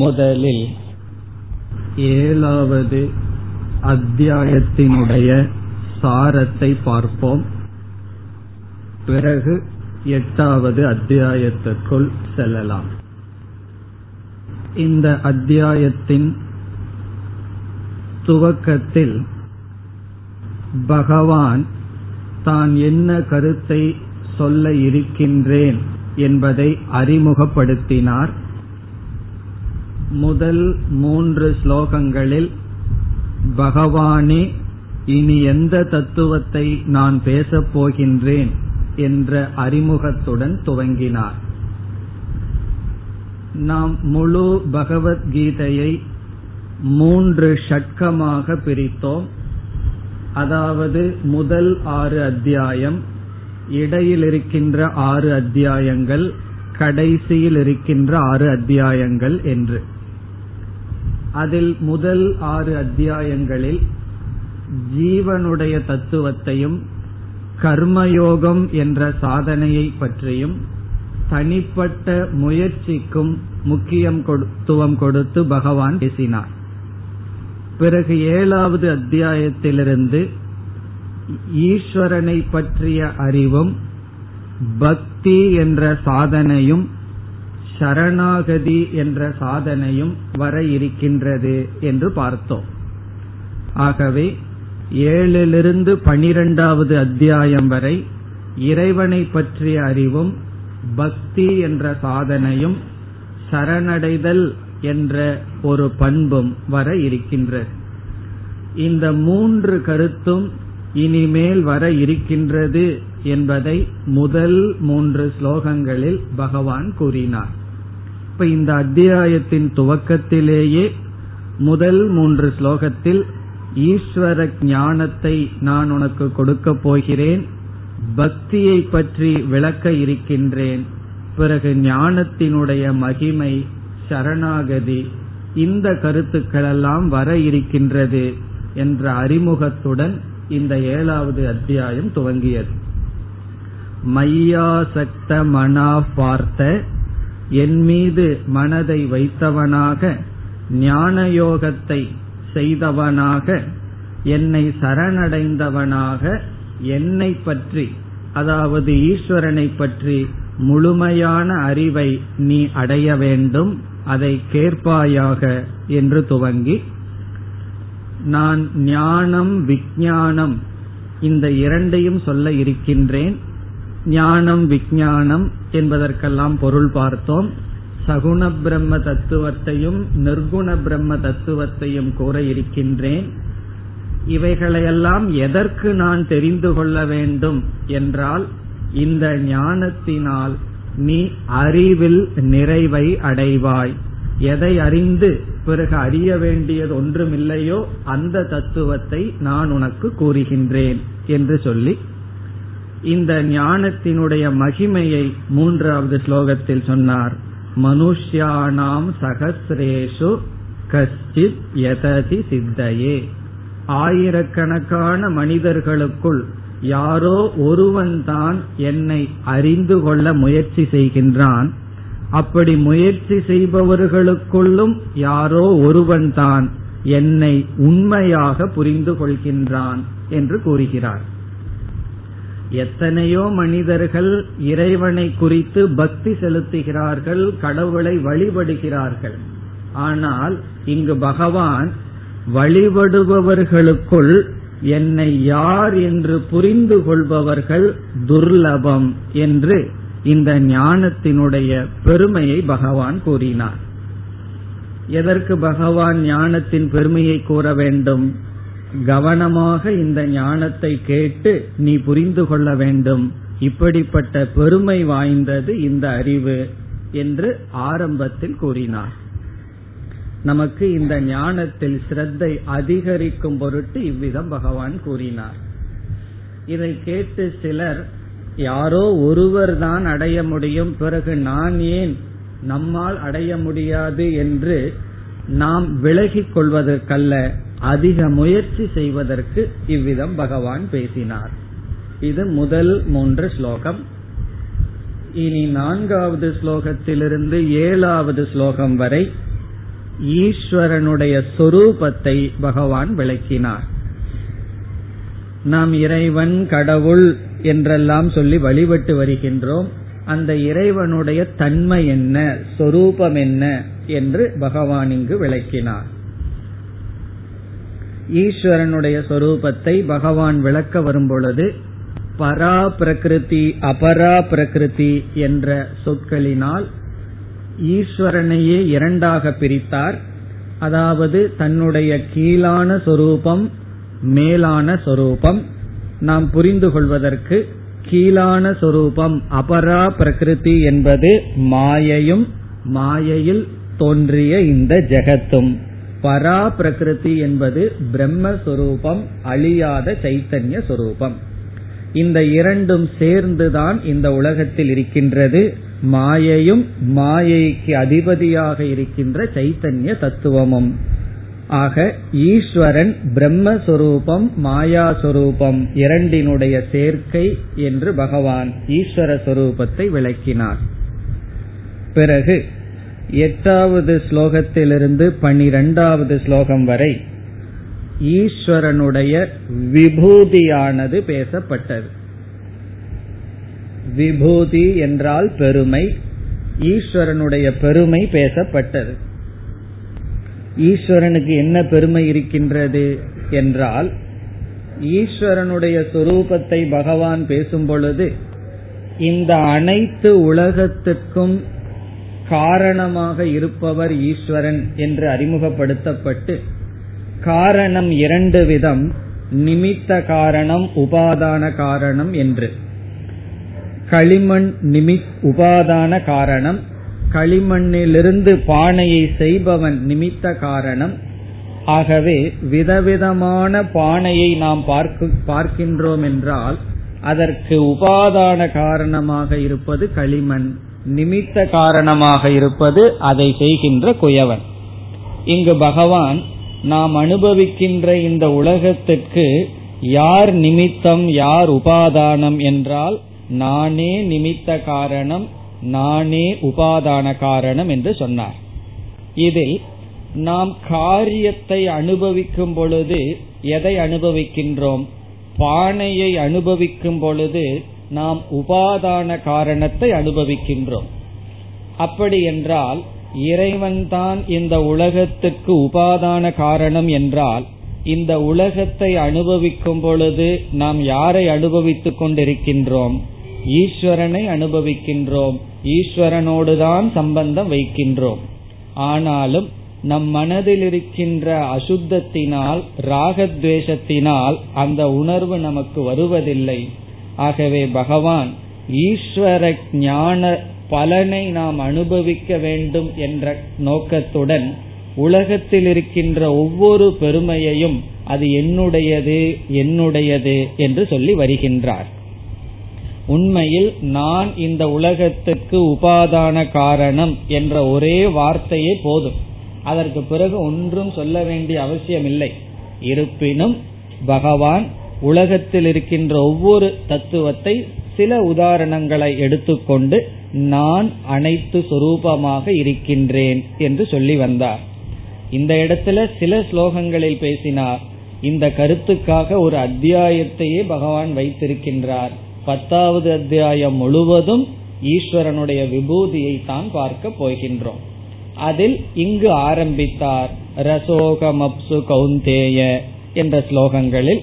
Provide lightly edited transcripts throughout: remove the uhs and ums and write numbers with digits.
முதலில் 7வது அத்தியாயத்தினுடைய சாரத்தை பார்ப்போம். பிறகு 8வது அத்தியாயத்திற்குள் செல்லலாம். இந்த அத்தியாயத்தின் துவக்கத்தில் பகவான் தான் என்ன கருத்தை சொல்ல இருக்கின்றேன் என்பதை அறிமுகப்படுத்தினார். முதல் 3 ஸ்லோகங்களில் பகவானே இனி எந்த தத்துவத்தை நான் பேசப் போகின்றேன் என்ற அறிமுகத்துடன் துவங்கினார். நாம் முழு பகவத்கீதையை 3 ஷட்கமாக பிரித்தோம். அதாவது முதல் 6 அத்தியாயம், இடையில் இருக்கின்ற 6 அத்தியாயங்கள், கடைசியில் இருக்கின்ற 6 அத்தியாயங்கள் என்று. அதில் முதல் 6 அத்தியாயங்களில் ஜீவனுடைய தத்துவத்தையும் கர்மயோகம் என்ற சாதனையை பற்றியும் தனிப்பட்ட முயற்சிக்கும் முக்கியத்துவம் கொடுத்து பகவான் பேசினார். பிறகு 7வது அத்தியாயத்திலிருந்து ஈஸ்வரனை பற்றிய அறிவும் பக்தி என்ற சாதனையும் சரணாகதி என்ற சாதனையும் வர இருக்கின்றது என்று பார்த்தோம். ஆகவே 7லிருந்து 12வது அத்தியாயம் வரை இறைவனை பற்றிய அறிவும் பக்தி என்ற சாதனையும் சரணடைதல் என்ற ஒரு பண்பும் வர இருக்கின்றது. இந்த 3 கருத்தும் இனிமேல் வர இருக்கின்றது என்பதை முதல் 3 ஸ்லோகங்களில் பகவான் கூறினார். இப்ப இந்த அத்தியாயத்தின் துவக்கத்திலேயே முதல் 3 ஸ்லோகத்தில் ஈஸ்வர ஞானத்தை நான் உனக்கு கொடுக்க போகிறேன், பக்தியை பற்றி விளக்க இருக்கின்றேன், பிறகு ஞானத்தினுடைய மகிமை சரணாகதி, இந்த கருத்துக்களெல்லாம் வர இருக்கின்றது என்ற அறிமுகத்துடன் இந்த 7வது அத்தியாயம் துவங்கியது. மையாசக்த மனாபார்த்த, என் மீது மனதை வைத்தவனாக, ஞானயோகத்தை செய்தவனாக, என்னை சரணடைந்தவனாக, என்னை பற்றி அதாவது ஈஸ்வரனை பற்றி முழுமையான அறிவை நீ அடைய வேண்டும், அதை கேட்பாயாக என்று துவங்கி, நான் ஞானம் விஞ்ஞானம் இந்த இரண்டையும் சொல்ல இருக்கின்றேன், ஞானம் விஞ்ஞானம் என்பதற்கெல்லாம் பொருள் பார்த்தோம், சகுண பிரம்ம தத்துவத்தையும் நிர்குண பிரம்ம தத்துவத்தையும் கூற இருக்கின்றேன், இவைகளையெல்லாம் எதற்கு நான் தெரிந்து கொள்ள வேண்டும் என்றால் இந்த ஞானத்தினால் நீ அறிவில் நிறைவை அடைவாய், எதை அறிந்து பிறகு அறிய வேண்டியது ஒன்றுமில்லையோ அந்த தத்துவத்தை நான் உனக்கு கூறுகின்றேன் என்று சொல்லி இந்த ஞானத்தினுடைய மகிமையை 3வது ஸ்லோகத்தில் சொன்னார். மனுஷ்யானாம் சகஸ்ரேஷு கஷ்டித் யததி சித்தயே, ஆயிரக்கணக்கான மனிதர்களுக்குள் யாரோ ஒருவன்தான் என்னை அறிந்து கொள்ள முயற்சி செய்கின்றான், அப்படி முயற்சி செய்பவர்களுக்குள்ளும் யாரோ ஒருவன்தான் என்னை உண்மையாக புரிந்து கொள்கின்றான் என்று கூறுகிறார். எத்தனையோ மனிதர்கள் இறைவனை குறித்து பக்தி செலுத்துகிறார்கள், கடவுளை வழிபடுகிறார்கள். ஆனால் இங்கு பகவான் வழிபடுபவர்களுக்குள் என்னை யார் என்று புரிந்து கொள்பவர்கள் துர்லபம் என்று இந்த ஞானத்தினுடைய பெருமையை பகவான் கூறினார். எதற்கு பகவான் ஞானத்தின் பெருமையை கூற வேண்டும்? கவனமாக இந்த ஞானத்தை கேட்டு நீ புரிந்து கொள்ள வேண்டும், இப்படிப்பட்ட பெருமை வாய்ந்தது இந்த அறிவு என்று ஆரம்பத்தில் கூறினார். நமக்கு இந்த ஞானத்தில் ஸ்ரத்தை அதிகரிக்கும் பொருட்டு இவ்விதம் பகவான் கூறினார். இதை கேட்டு சிலர் யாரோ ஒருவர் தான் அடைய முடியும், பிறகு நான் ஏன், நம்மால் அடைய முடியாது என்று நாம் விலகிக் கொள்வதற்கல்ல, அதிக முயற்சி செய்வதற்கு இவ்விதம் பகவான் பேசினார். இது முதல் 3 ஸ்லோகம். இனி 4வது ஸ்லோகத்திலிருந்து 7வது ஸ்லோகம் வரை ஈஸ்வரனுடைய சொரூபத்தை பகவான் விளக்கினார். நாம் இறைவன் கடவுள் என்றெல்லாம் சொல்லி வழிபட்டு வருகின்றோம். அந்த இறைவனுடைய தன்மை என்ன, சொரூபம் என்ன என்று பகவான் இங்கு விளக்கினார். ஈஸ்வரனுடைய சொரூபத்தை பகவான் விளக்க வரும்பொழுது பரா பிரகிருதி அபரா பிரகிருதி என்ற சொற்களினால் ஈஸ்வரனையே இரண்டாக பிரித்தார். அதாவது தன்னுடைய கீழான சொரூபம் மேலான சொரூபம். நாம் புரிந்து கொள்வதற்கு கீழான சொரூபம் அபரா பிரகிருதி என்பது மாயையும் மாயையில் தோன்றிய இந்த ஜெகத்தும், பரா பிரகிருதி என்பது பிரம்மஸ்வரூபம் அழியாத சைத்தன்ய சொரூபம். இந்த இரண்டும் சேர்ந்துதான் இந்த உலகத்தில் இருக்கின்றது. மாயையும் மாயைக்கு அதிபதியாக இருக்கின்ற சைத்தன்ய தத்துவமும். ஆக ஈஸ்வரன் பிரம்மஸ்வரூபம் மாயாஸ்வரூபம் இரண்டினுடைய சேர்க்கை என்று பகவான் ஈஸ்வர சொரூபத்தை விளக்கினார். பிறகு 8வது ஸ்லோகத்திலிருந்து 12வது ஸ்லோகம் வரை ஈஸ்வரனுடைய விபூதியானது பேசப்பட்டது. விபூதி என்றால் பெருமை. ஈஸ்வரனுடைய பெருமை பேசப்பட்டது. ஈஸ்வரனுக்கு என்ன பெருமை இருக்கின்றது என்றால், ஈஸ்வரனுடைய சொரூபத்தை பகவான் பேசும் பொழுது இந்த அனைத்து உலகத்திற்கும் காரணமாக இருப்பவர் ஈஸ்வரன் என்று அறிமுகப்படுத்தப்பட்டு, காரணம் இரண்டு விதம், நிமித்த காரணம் உபாதான காரணம் என்று. களிமண் உபாதான காரணம், களிமண்ணிலிருந்து பானையை செய்பவன் நிமித்த காரணம். ஆகவே விதவிதமான பானையை நாம் பார்க்கின்றோம் என்றால் அதற்கு உபாதான காரணமாக இருப்பது களிமண், நிமித்த காரணமாக இருப்பது அதை செய்கின்ற குயவன். இங்கு பகவான் நாம் அனுபவிக்கின்ற இந்த உலகத்திற்கு யார் நிமித்தம் யார் உபாதானம் என்றால் நானே நிமித்த காரணம் நானே உபாதான காரணம் என்று சொன்னார். இதில் நாம் காரியத்தை அனுபவிக்கும் பொழுது எதை அனுபவிக்கின்றோம்? பானையை அனுபவிக்கும் பொழுது நாம் உபாதான காரணத்தை அனுபவிக்கின்றோம். அப்படி என்றால் இறைவன்தான் இந்த உலகத்துக்கு உபாதான காரணம் என்றால், இந்த உலகத்தை அனுபவிக்கும் பொழுது நாம் யாரை அனுபவித்துக் கொண்டிருக்கின்றோம்? ஈஸ்வரனை அனுபவிக்கின்றோம். ஈஸ்வரனோடுதான் சம்பந்தம் வைக்கின்றோம். ஆனாலும் நம் மனதில் இருக்கின்ற அசுத்தத்தினால் ராகத்வேஷத்தினால் அந்த உணர்வு நமக்கு வருவதில்லை. ஆகவே பகவான் ஈஸ்வர ஞான பலனை நாம் அனுபவிக்க வேண்டும் என்ற நோக்கத்துடன் உலகத்தில் இருக்கின்ற ஒவ்வொரு பெருமையையும் அது என்னுடையது என்னுடையது என்று சொல்லி வருகின்றார். உண்மையில் நான் இந்த உலகத்துக்கு உபாதான காரணம் என்ற ஒரே வார்த்தையே போதும். அதற்கு பிறகு ஒன்றும் சொல்ல வேண்டிய அவசியமில்லை. இருப்பினும் பகவான் உலகத்தில் இருக்கின்ற ஒவ்வொரு தத்துவத்தை சில உதாரணங்களை எடுத்துக்கொண்டு நான் அனைத்து சொரூபமாக இருக்கின்றேன் என்று சொல்லி வந்தார். இந்த இடத்துல சில ஸ்லோகங்களில் பேசினார். இந்த கருத்துக்காக ஒரு அத்தியாயத்தையே பகவான் வைத்திருக்கின்றார். 10வது அத்தியாயம் முழுவதும் ஈஸ்வரனுடைய விபூதியை தான் பார்க்க போகின்றோம். அதில் இங்கு ஆரம்பித்தார் ரசோகமப்சு கௌந்தேய என்ற ஸ்லோகங்களில்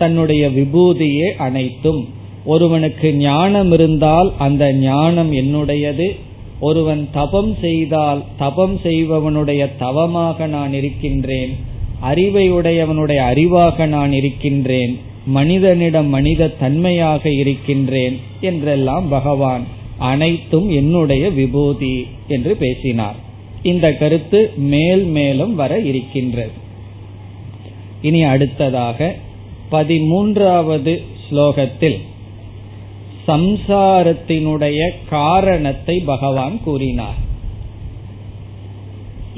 தன்னுடைய விபூதியே அனைத்தும். ஒருவனுக்கு ஞானம் இருந்தால் அந்த ஞானம் என்னுடையது. ஒருவன் தபம் செய்தால் தபம் செய்பவனுடைய தவமாக நான் இருக்கின்றேன். அறிவை உடையவனுடைய அறிவாக நான் இருக்கின்றேன். மனிதனிடம் மனித தன்மையாக இருக்கின்றேன் என்றெல்லாம் பகவான் அனைத்தும் என்னுடைய விபூதி என்று பேசினார். இந்த கருத்து மேல் மேலும் வர இருக்கின்றது. இனி அடுத்ததாக 13வது ஸ்லோகத்தில் சம்சாரத்தினுடைய காரணத்தை பகவான் கூறினார்.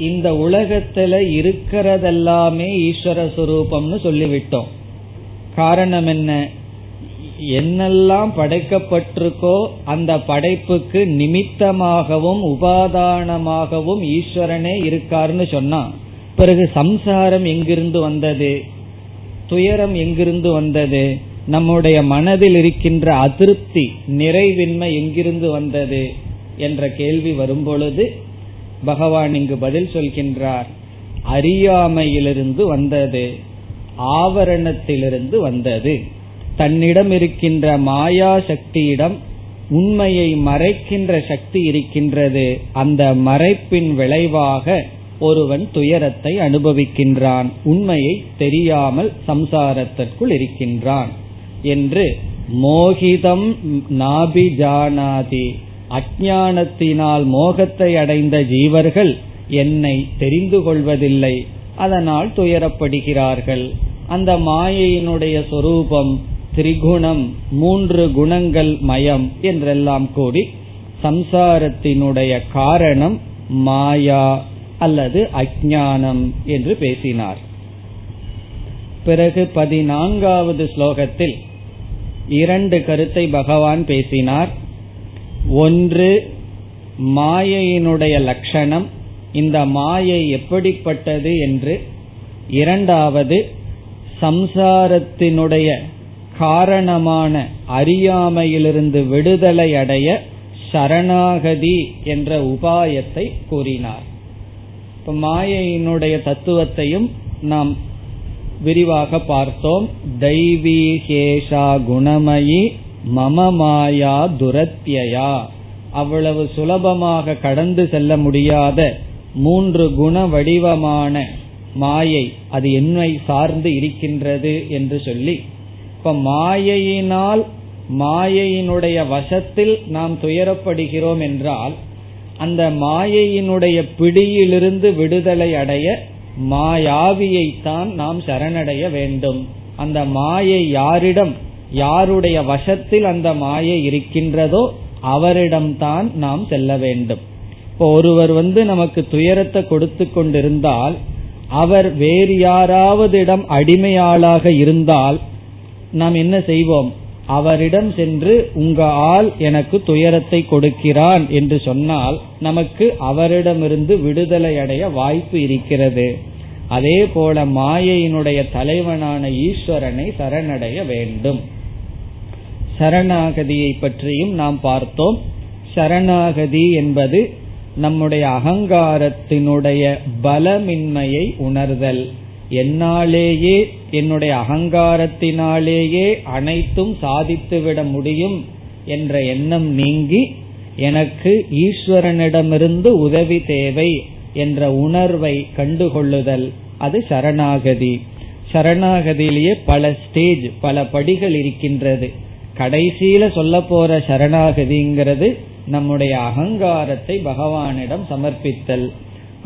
இந்த உலகத்துல இருக்கிறதெல்லாமே ஈஸ்வர சுரூபம்னு சொல்லிவிட்டோம். காரணம் என்ன? என்னெல்லாம் படைக்கப்பட்டிருக்கோ அந்த படைப்புக்கு நிமித்தமாகவும் உபாதானமாகவும் ஈஸ்வரனே இருக்காருன்னு சொன்னா பிறகு சம்சாரம் எங்கிருந்து வந்தது, துயரம் எங்கிருந்து வந்தது, நம்முடைய மனதில் இருக்கின்ற அதிருப்தி நிறைவின்மை எங்கிருந்து வந்தது என்ற கேள்வி வரும் பொழுது பகவான் இங்கு பதில் சொல்கின்றார், அறியாமையிலிருந்து வந்தது, ஆவரணத்திலிருந்து வந்தது. தன்னிடம் இருக்கின்ற மாயா சக்தியிடம் உண்மையை மறைக்கின்ற சக்தி இருக்கின்றது. அந்த மறைப்பின் விளைவாக ஒருவன் துயரத்தை அனுபவிக்கின்றான், உண்மையை தெரியாமல் சம்சாரத்திற்குள் இருக்கின்றான் என்று மோகிதம் நாபிஜானாதி, அஞ்ஞானத்தினால் மோகத்தை அடைந்த ஜீவர்கள் என்னை தெரிந்து கொள்வதில்லை, அதனால் துயரப்படுகிறார்கள். அந்த மாயையினுடைய சொரூபம் திரிகுணம், மூன்று குணங்கள் மயம் என்றெல்லாம் கூடி சம்சாரத்தினுடைய காரணம் மாயா அல்லது அஞ்ஞானம் என்று பேசினார். பிறகு 14வது ஸ்லோகத்தில் இரண்டு கருத்தை பகவான் பேசினார். ஒன்று மாயையினுடைய லட்சணம், இந்த மாயை எப்படிப்பட்டது என்று. இரண்டாவது சம்சாரத்தினுடைய காரணமான அறியாமையிலிருந்து விடுதலை அடைய சரணாகதி என்ற உபாயத்தை கூறினார். இப்ப மாயையினுடைய தத்துவத்தையும் நாம் விரிவாக பார்த்தோம். தெய்வீ கேஷா குணமயி மம மாயா துரத்யயா, அவ்வளவு சுலபமாக கடந்து செல்ல முடியாத மூன்று குண வடிவமான மாயை அது என்னை சார்ந்து இருக்கின்றது என்று சொல்லி, இப்ப மாயையினால் மாயையினுடைய வசத்தில் நாம் துயரப்படுகிறோம் என்றால் அந்த மாயையினுடைய பிடியிலிருந்து விடுதலை அடைய மாயாவியைத்தான் நாம் சரணடைய வேண்டும். அந்த மாயை யாரிடம், யாருடைய வசத்தில் அந்த மாயை இருக்கின்றதோ அவரிடம்தான் நாம் செல்ல வேண்டும். இப்போ ஒருவர் நமக்கு துயரத்தை கொடுத்து கொண்டிருந்தால், அவர் வேறு யாராவது இடம் அடிமையாளாக இருந்தால் நாம் என்ன செய்வோம்? அவரிடம் சென்று உங்க ஆள் எனக்கு துயரத்தை கொடுக்கிறான் என்று சொன்னால் நமக்கு அவரிடமிருந்து விடுதலை அடைய வாய்ப்பு இருக்கிறது. அதே போல மாயையினுடைய தலைவனான ஈஸ்வரனை சரணடைய வேண்டும். சரணாகதியை பற்றியும் நாம் பார்த்தோம். சரணாகதி என்பது நம்முடைய அகங்காரத்தினுடைய பலமின்மையை உணர்தல். என்னாலேயே, என்னுடைய அகங்காரத்தினாலேயே அனைத்தும் சாதித்துவிட முடியும் என்ற எண்ணம் நீங்கி எனக்கு ஈஸ்வரனிடமிருந்து உதவி தேவை என்ற உணர்வை கண்டுகொள்ளுதல், அது சரணாகதி. சரணாகதியிலேயே பல ஸ்டேஜ், பல படிகள் இருக்கின்றது. கடைசியில சொல்ல போற சரணாகதிங்கிறது நம்முடைய அகங்காரத்தை பகவானிடம் சமர்ப்பித்தல்.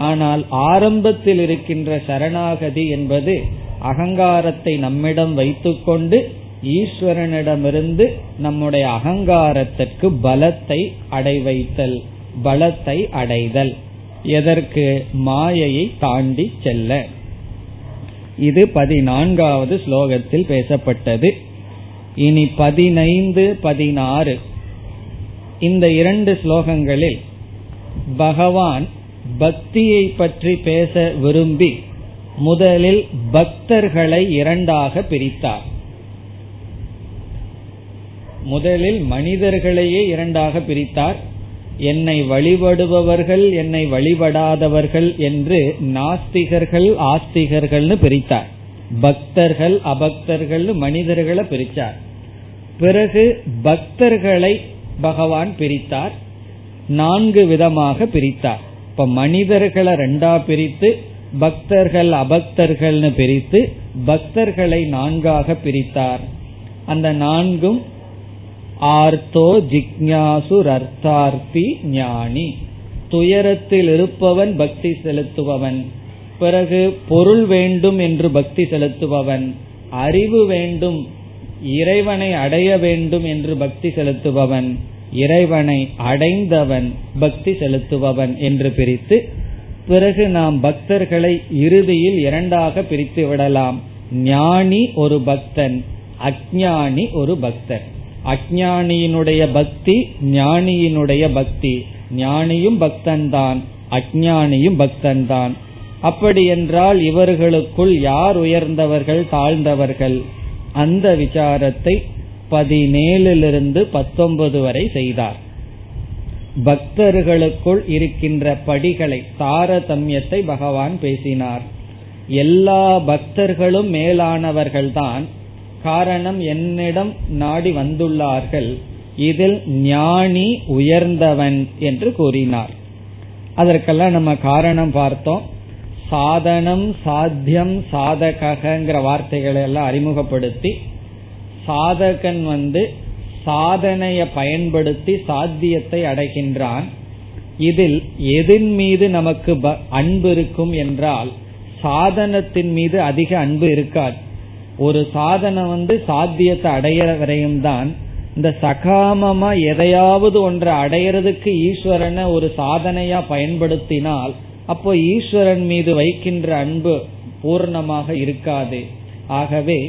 ஆனால் ஆரம்பத்தில் இருக்கின்ற சரணாகதி என்பது அகங்காரத்தை நம்மிடம் வைத்துக்கொண்டு ஈஸ்வரனிடமிருந்து நம்முடைய அகங்காரத்திற்கு பலத்தை அடைவைத்தல், பலத்தை அடைதல். எதற்கு? மாயையை தாண்டி செல்ல. இது 14வது ஸ்லோகத்தில் பேசப்பட்டது. இனி 15, 16 இந்த இரண்டு ஸ்லோகங்களில் பகவான் பக்தியை பற்றி பேச விரும்பி முதலில் பக்தர்களை இரண்டாக பிரித்தார். முதலில் மனிதர்களையே இரண்டாக பிரித்தார். என்னை வழிபடுபவர்கள், என்னை வழிபடாதவர்கள் என்று நாஸ்திகர்கள் ஆஸ்திகர்கள்னு பிரித்தார். பக்தர்கள் அபக்தர்கள் மனிதர்களை பிரித்தார். பிறகு பக்தர்களை பகவான் பிரித்தார், 4 விதமாக பிரித்தார். இப்ப மனிதர்களை ரெண்டா பிரித்து, பக்தர்கள் அபக்தர்கள்னு பிரித்து, பக்தர்களை 4ஆக பிரித்தார். அந்த 4ம் ஆர்த்தோ ஜிக்ஞாசுர் அர்த்தார்த்தி ஞானி, துயரத்தில் இருப்பவன் பக்தி செலுத்துபவன். பிறகு பொருள் வேண்டும் என்று பக்தி செலுத்துபவன், அறிவு வேண்டும், இறைவனை அடைய வேண்டும் என்று பக்தி செலுத்துபவன், இறைவனை அடைந்தவன் பக்தி செலுத்துபவன் என்று பிரித்து, பிறகு நாம் பக்தர்களை இறுதியில் 2ஆக பிரித்து விடலாம். ஞானி ஒரு பக்தன், அஞ்ஞானி ஒரு பக்தர். அஞ்ஞானியினுடைய பக்தி ஞானியினுடைய பக்தி. ஞானியும் பக்தன்தான், அஞ்ஞானியும் பக்தன்தான். அப்படி என்றால் இவர்களுக்குள் யார் உயர்ந்தவர்கள், தாழ்ந்தவர்கள்? அந்த விசாரத்தை 17 to 19 வரை செய்தார். பக்தர்களுக்குள் இருக்கின்ற படிகளை, தாரதமியத்தை பகவான் பேசினார். எல்லா பக்தர்களும் மேலானவர்கள்தான். காரணம், என்னிடம் நாடி வந்துள்ளார்கள், இதில் ஞானி உயர்ந்தவன் என்று கூறினார். அதற்கெல்லாம் நம்ம காரணம் பார்த்தோம். சாதனம், சாத்தியம், சாதகங்கிற வார்த்தைகளை எல்லாம் அறிமுகப்படுத்தி, சாதகன் சாதனைய பயன்படுத்தி சாத்தியத்தை அடைகின்றான். இதில் எதின் மீது நமக்கு அன்பு இருக்கும் என்றால், சாதனத்தின் மீது அதிக அன்பு இருக்காது. ஒரு சாதனம் சாத்தியத்தை அடையிற வரையும் தான். இந்த சகாமமா எதையாவது ஒன்றை அடையிறதுக்கு ஈஸ்வரனை ஒரு சாதனையா பயன்படுத்தினால், அப்போ ஈஸ்வரன் மீது வைக்கின்ற அன்பு பூர்ணமாக இருக்காது. ஆகவே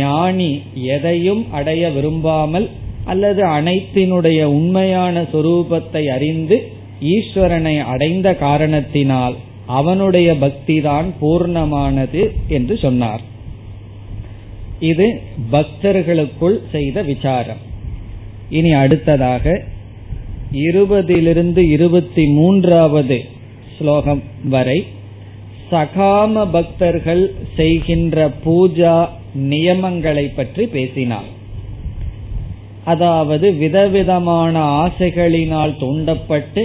ஞானி எதையும் அடைய விரும்பாமல், அல்லது அனைத்தினுடைய உண்மையான சொரூபத்தை அறிந்து ஈஸ்வரனை அடைந்த காரணத்தினால் அவனுடைய பக்தி தான் பூர்ணமானது என்று சொன்னார். இது பக்தர்களுக்குள் செய்த விசாரம். இனி அடுத்ததாக 20 to 23 ஸ்லோகம் வரை சகாம பக்தர்கள் செய்கின்ற பூஜா நியமங்களை பற்றி பேசினார். அதாவது விதவிதமான ஆசைகளினால் தூண்டப்பட்டு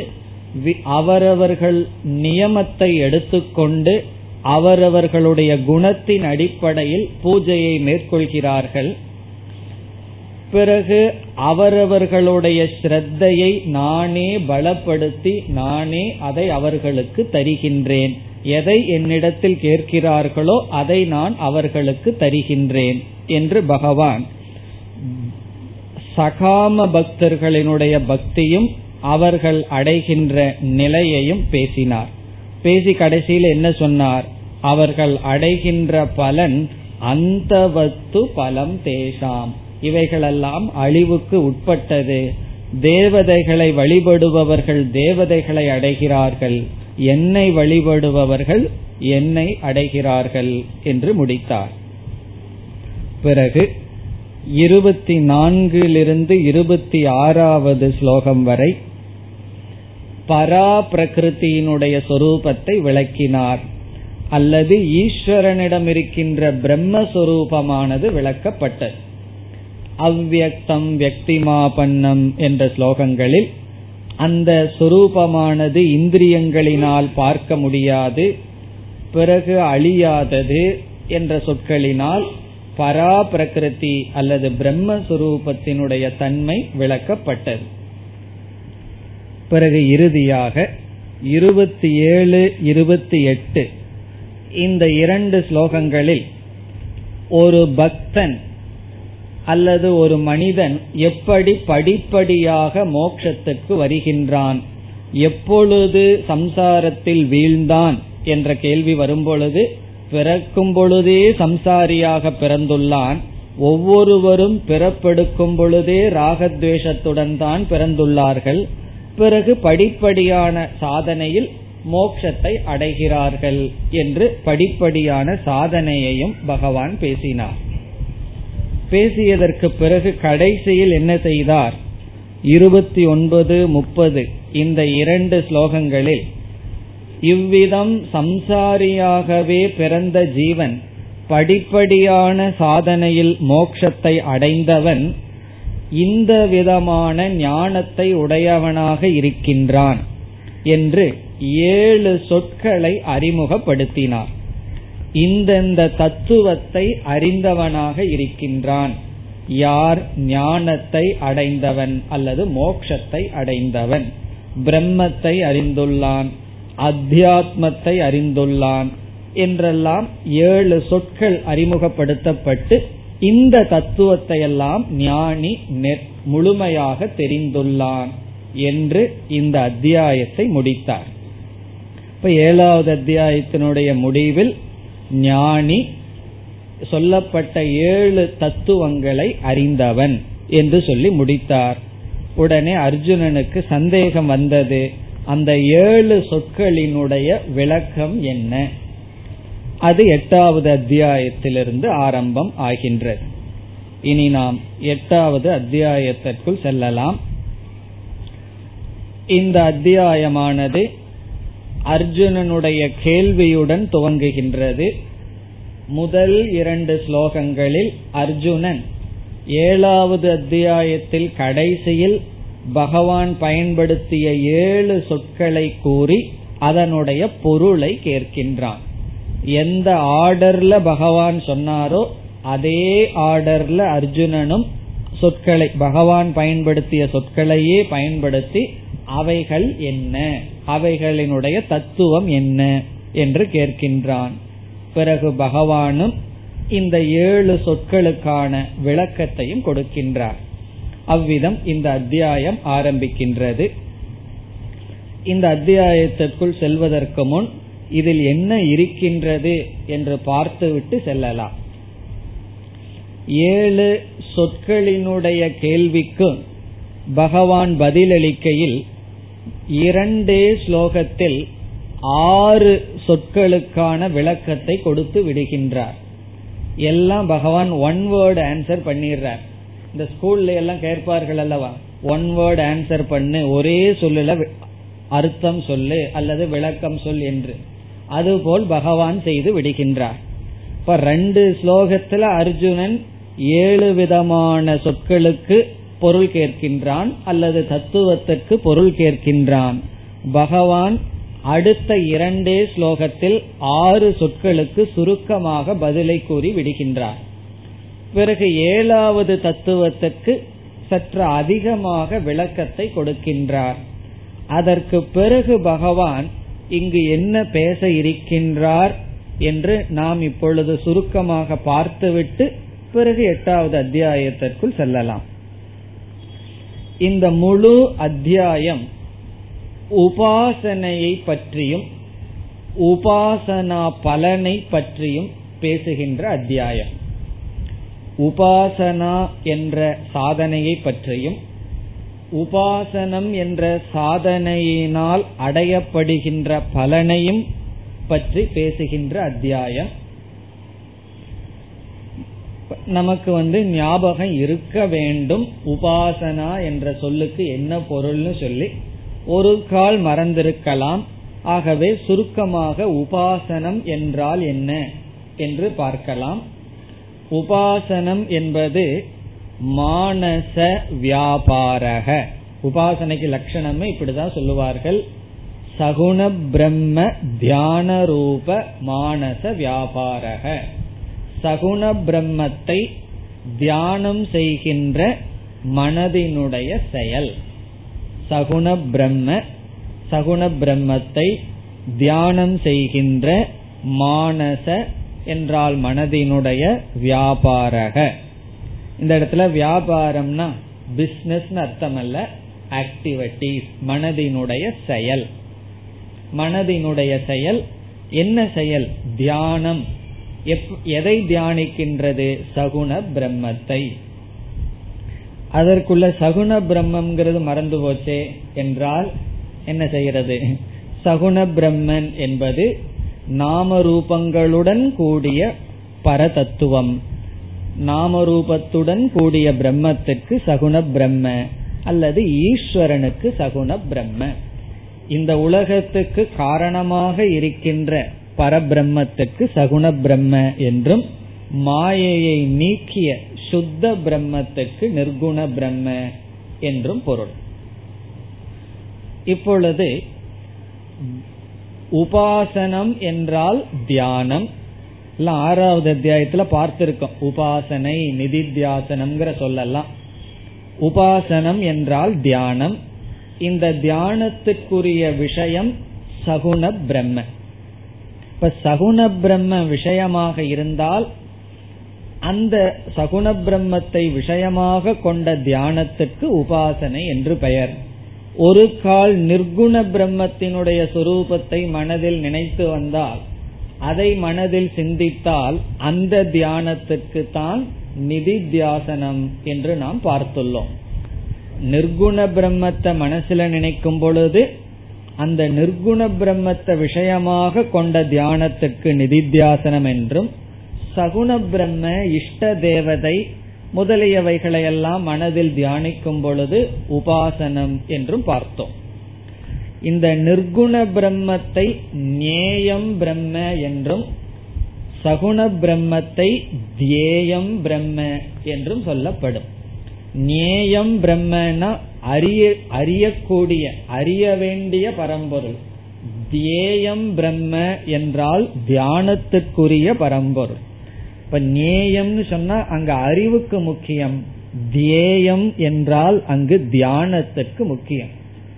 அவரவர்கள் நியமத்தை எடுத்துக்கொண்டு அவரவர்களுடைய குணத்தின் அடிப்படையில் பூஜையை மேற்கொள்கிறார்கள். பிறகு அவரவர்களுடைய ஸ்ரத்தையை நானே பலப்படுத்தி நானே அதை அவர்களுக்கு தருகின்றேன். எதை என்னிடத்தில் கேட்கிறார்களோ அதை நான் அவர்களுக்கு தருகின்றேன் என்று பகவான் சகாம பக்தர்களினுடைய பக்தியும் அவர்கள் அடைகின்ற நிலையையும் பேசினார். பேசி கடைசியில் என்ன சொன்னார்? அவர்கள் அடைகின்ற பலன் அந்தவத்து பலம் தேசாம், இவைகளெல்லாம் அழிவுக்கு உட்பட்டது. தேவதைகளை வழிபடுபவர்கள் தேவதைகளை அடைகிறார்கள், என்னை வழிபடுபவர்கள் என்னை அடைகிறார்கள் என்று முடித்தார். பிறகு 24 to 26 ஸ்லோகம் வரை பரா பிரகிருத்தியினுடைய சொரூபத்தை விளக்கினார். அல்லது ஈஸ்வரனிடம் இருக்கின்ற பிரம்மஸ்வரூபமானது விளக்கப்பட்டது. அவ்யக்தம் வியக்திமாபன்னம் என்ற ஸ்லோகங்களில் அந்த சொரூபமானது இந்திரியங்களினால் பார்க்க முடியாது, பிறகு அழியாதது என்ற சொற்களினால் பரா பிரகிருதி அல்லது பிரம்மஸ்வரூபத்தினுடைய தன்மை விளக்கப்பட்டது. பிறகு இறுதியாக 27, 28 இந்த 2 ஸ்லோகங்களில் ஒரு பக்தன் அல்லது ஒரு மனிதன் எப்படி படிப்படியாக மோட்சத்துக்கு வருகின்றான், எப்பொழுது சம்சாரத்தில் வீழ்ந்தான் என்ற கேள்வி வரும்பொழுது, பிறக்கும் பொழுதே சம்சாரியாக பிறந்துள்ளான், ஒவ்வொருவரும் பிறப்பெடுக்கும் பொழுதே ராகத்வேஷத்துடன் தான் பிறந்துள்ளார்கள், பிறகு படிப்படியான சாதனையில் மோட்சத்தை அடைகிறார்கள் என்று படிப்படியான சாதனையையும் பகவான் பேசினார். பேசியதற்கு பிறகு கடைசியில் என்ன செய்தார்? 29, 30 இந்த 2 ஸ்லோகங்களில் இவ்விதம் சம்சாரியாகவே பிறந்த ஜீவன் படிப்படியான சாதனையில் மோட்சத்தை அடைந்தவன் இந்த விதமான ஞானத்தை உடையவனாக இருக்கின்றான் என்று 7 சொற்களை அறிமுகப்படுத்தினார். இந்த தத்துவத்தை அறிந்தவனாக இருக்கின்றான் யார்? ஞானத்தை அடைந்தவன் அல்லது மோட்சத்தை அடைந்தவன். பிரம்மத்தை அறிந்துள்ளான், அத்தியாத்மத்தை அறிந்துள்ளான் என்றெல்லாம் 7 சொற்கள் அறிமுகப்படுத்தப்பட்டு இந்த தத்துவத்தை எல்லாம் ஞானி முழுமையாக தெரிந்துள்ளான் என்று இந்த அத்தியாயத்தை முடித்தார். இப்ப 7th அத்தியாயத்தினுடைய முடிவில் ஞானி சொல்லப்பட்ட 7 தத்துவங்களை அறிந்தவன் என்று சொல்லி முடித்தார். உடனே அர்ஜுனனுக்கு சந்தேகம் வந்தது, அந்த 7 சொற்களினுடைய விளக்கம் என்ன? அது 8வது அத்தியாயத்திலிருந்து ஆரம்பம் ஆகின்றது. இனி நாம் 8வது அத்தியாயத்திற்குள் செல்லலாம். இந்த அத்தியாயமானது அர்ஜுனனுடைய கேள்வியுடன் துவங்குகின்றது. முதல் 2 ஸ்லோகங்களில் அர்ஜுனன் 7வது அத்தியாயத்தில் கடைசியில் பகவான் பயன்படுத்திய 7 சொற்களை கூறி அதனுடைய பொருளை கேட்கின்றான். எந்த ஆர்டர்ல பகவான் சொன்னாரோ அதே ஆர்டர்ல அர்ஜுனனும் சொற்களை, பகவான் பயன்படுத்திய சொற்களையே பயன்படுத்தி அவைகள் என்ன, அவைகளினுடைய தத்துவம் என்ன என்று கேட்கின்றான். பிறகு பகவானும் இந்த 7 சொற்களுக்கான விளக்கத்தையும் கொடுக்கின்றார். அவ்விதம் இந்த அத்தியாயம் ஆரம்பிக்கின்றது. இந்த அத்தியாயத்திற்குள் செல்வதற்கு முன் இதில் என்ன இருக்கின்றது என்று பார்த்துவிட்டு செல்லலாம். 7 சொற்களினுடைய கேள்விக்கு பகவான் பதிலளிக்கையில் 2 ஸ்லோகத்தில் 6 சொற்களுக்கான விளக்கத்தை கொடுத்து விடுகின்றார். எல்லாம் பகவான் ஒன் வேர்டு ஆன்சர் பண்ணிடுறார். இந்த ஸ்கூல்ல எல்லாம் கேட்பார்கள் அல்லவா, ஒன் வேர்டு ஆன்சர் பண்ணு, ஒரே சொல்லுல அர்த்தம் சொல்லு அல்லது விளக்கம் சொல் என்று. அதுபோல் பகவான் செய்து விடுகின்றார். இப்ப 2 ஸ்லோகத்துல அர்ஜுனன் 7 விதமான சொற்களுக்கு பொருள் கேட்கின்றான் அல்லது தத்துவத்திற்கு பொருள் கேட்கின்றான். பகவான் அடுத்த 2 ஸ்லோகத்தில் 6 சொற்களுக்கு சுருக்கமாக பதிலை கூறி விடுகின்றார். பிறகு 7வது தத்துவத்திற்கு சற்று அதிகமாக விளக்கத்தை கொடுக்கின்றார். அதற்கு பிறகு பகவான் இங்கு என்ன பேச இருக்கின்றார் என்று நாம் இப்பொழுது சுருக்கமாக பார்த்துவிட்டு பிறகு 8வது அத்தியாயத்திற்குள் செல்லலாம். இந்த முழு அத்தியாயம் உபாசனையை பற்றியும் உபாசனா பலனை பற்றியும் பேசுகின்ற அத்தியாயம். உபாசனா என்ற சாதனையை பற்றியும் உபாசனம் என்ற சாதனையினால் அடையப்படுகின்ற பலனையும் பற்றி பேசுகின்ற அத்தியாயம். நமக்கு ஞாபகம் இருக்க வேண்டும் உபாசனா என்ற சொல்லுக்கு என்ன பொருள்னு சொல்லி, ஒரு கால் மறந்திருக்கலாம். ஆகவே சுருக்கமாக உபாசனம் என்றால் என்ன என்று பார்க்கலாம். உபாசனம் என்பது மானச வியாபாரக. உபாசனைக்கு லட்சணமே இப்படிதான் சொல்லுவார்கள், சகுண பிரம்ம தியான ரூப மானச வியாபாரக. சகுண பிரம்மத்தை தியானம் செய்கின்ற மனதினுடைய செயல். சகுண பிரம்ம, சகுண பிரம்மத்தை தியானம் செய்கின்ற மானச என்றால் மனதினுடைய வியாபாரக. இந்த இடத்துல வியாபாரம்னா பிசினஸ் அர்த்தம் அல்ல, ஆக்டிவிட்டிஸ், மனதினுடைய செயல். மனதினுடைய செயல் என்ன செயல்? தியானம். எதை தியானிக்கின்றது? சகுண பிரம்மத்தை. அதற்குள்ள சகுண பிரம்மம்ங்கிறது மறந்து போச்சே என்றால் என்ன செய்கிறது? சகுண பிரம்மன் என்பது நாம ரூபங்களுடன் கூடிய பரதத்துவம். நாமரூபத்துடன் கூடிய பிரம்மத்திற்கு சகுண பிரம்ம அல்லது ஈஸ்வரனுக்கு சகுண பிரம்ம. இந்த உலகத்துக்கு காரணமாக இருக்கின்ற பரபிரம்மத்துக்கு சகுண பிரம்ம என்றும், மாயையை நீக்கிய சுத்த பிரம்மத்துக்கு நிர்குண பிரம்ம என்றும் பொருள். இப்பொழுது உபாசனம் என்றால் தியானம். 6வது அத்தியாயத்துல பார்த்திருக்கோம் உபாசனை, நிதித்தியாசனம் சொல்லலாம். உபாசனம் என்றால் தியானம். இந்த தியானத்துக்குரிய விஷயம் சகுண பிரம்ம. இப்ப சகுண பிரம்ம விஷயமாக இருந்தால் அந்த சகுண பிரம்மத்தை விஷயமாக கொண்ட தியானத்துக்கு உபாசனை என்று பெயர். ஒரு கால் நிர்குண பிரம்மத்தினுடைய சொரூபத்தை மனதில் நினைத்து வந்தால் அதை மனதில் சிந்தித்தால் அந்த தியானத்திற்கு தான் நிதித்தியாசனம் என்று நாம் பார்த்துள்ளோம். நிர்குண பிரம்மத்தை மனசுல நினைக்கும் பொழுது அந்த நிர்குண பிரம்மத்தை விஷயமாக கொண்ட தியானத்துக்கு நிதித்தியாசனம் என்றும், சகுண பிரம்ம இஷ்ட தேவதை முதலியவைகளையெல்லாம் மனதில் தியானிக்கும் பொழுது உபாசனம் என்றும் பார்த்தோம். இந்த நிர்குண பிரம்மத்தை ஞேயம் பிரம்ம என்றும் சகுண பிரம்மத்தை தியேயம் பிரம்ம என்றும் சொல்லப்படும். ஞேயம் பிரம்மனா அறியக்கூடிய அறிய வேண்டிய பரம்பொருள், தியேயம் பிரம்ம என்றால் தியானத்துக்குரிய பரம்பொருள். இப்ப ஞேயம்னு சொன்னா அங்க அறிவுக்கு முக்கியம், தியேயம் என்றால் அங்கு தியானத்துக்கு முக்கியம்.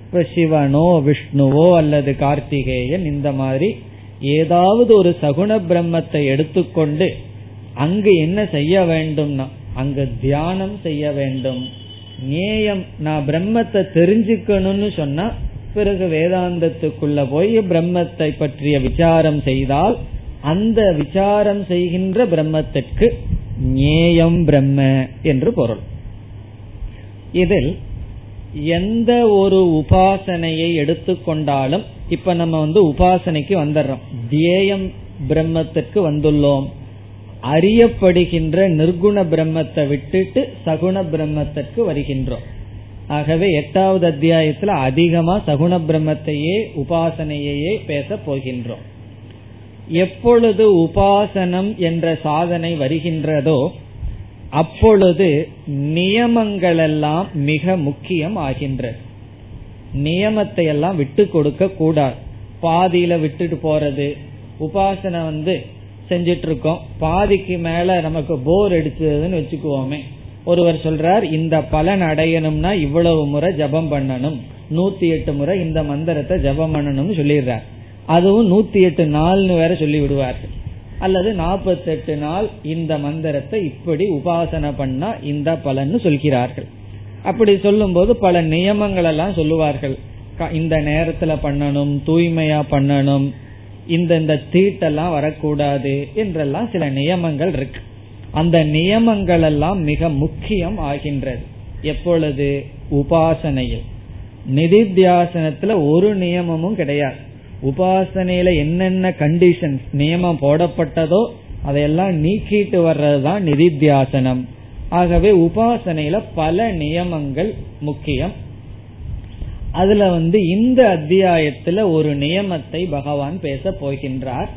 இப்ப சிவனோ விஷ்ணுவோ அல்லது கார்த்திகேயன் இந்த மாதிரி ஏதாவது ஒரு சகுண பிரம்மத்தை எடுத்துக்கொண்டு அங்கு என்ன செய்ய வேண்டும்னா அங்கு தியானம் செய்ய வேண்டும். ஞேயம் நான் பிரம்மத்தை தெரிஞ்சுக்கணும்னு சொன்னா பிறகு வேதாந்தத்துக்குள்ள போய் பிரம்மத்தை பற்றிய விசாரம் செய்தால் அந்த விசாரம் செய்கின்ற பிரம்மத்திற்கு ஞேயம் பிரம்ம என்று பொருள். இதில் எந்த ஒரு உபாசனையை எடுத்துக்கொண்டாலும், இப்ப நம்ம உபாசனைக்கு வந்துடுறோம், தியேயம் பிரம்மத்திற்கு வந்துள்ளோம், அறியப்படுகின்ற நிர்குண பிரம்மத்தை விட்டுட்டு சகுண பிரம்மத்திற்கு வருகின்றோம். ஆகவே 8வது அத்தியாயத்துல அதிகமா சகுண பிரம்மத்தையே உபாசனையே பேச போகின்றோம். எப்பொழுது உபாசனம் என்ற சாதனை வருகின்றதோ அப்பொழுது நியமங்கள் எல்லாம் மிக முக்கியம் ஆகின்றது. நியமத்தை எல்லாம் விட்டு கொடுக்க கூடாது. பாதியில விட்டுட்டு போறது, உபாசனை செஞ்சிட்டு இருக்கோம், பாதிக்கு மேல நமக்கு போர் அடிச்சதுன்னு வச்சுக்குவோமே. ஒருவர் சொல்றார், இந்த பலன் அடையணும்னா இவ்வளவு முறை ஜபம் பண்ணணும், 108 முறை இந்த மந்திரத்தை ஜபம் பண்ணணும்னு சொல்லிடுறார். அதுவும் 108 நாள்னு வேற சொல்லி விடுவார்கள். அல்லது 48 நாள் இந்த மந்திரத்தை இப்படி உபாசனை பண்ணா இந்த பலன்னு சொல்கிறார்கள். அப்படி சொல்லும் போது பல நியமங்கள் எல்லாம் சொல்லுவார்கள். இந்த நேரத்துல பண்ணணும், தூய்மையா பண்ணணும், இந்த தீட்டெல்லாம் வரக்கூடாது என்றெல்லாம் சில நியமங்கள் இருக்கு. அந்த நியமங்கள் எல்லாம் மிக முக்கியம் ஆகின்றது. எப்பொழுது? உபாசனையில். நிதித்தியாசனத்துல ஒரு நியமமும் கிடையாது. உபாசனையில என்னென்ன கண்டிஷன் நியமம் போடப்பட்டதோ அதையெல்லாம் நீக்கிட்டு வர்றதுதான் நிதித்தியாசனம். ஆகவே உபாசனையில பல நியமங்கள் முக்கியம். அதுல இந்த அத்தியாயத்துல ஒரு நியமத்தை பகவான் பேச போகின்றார்.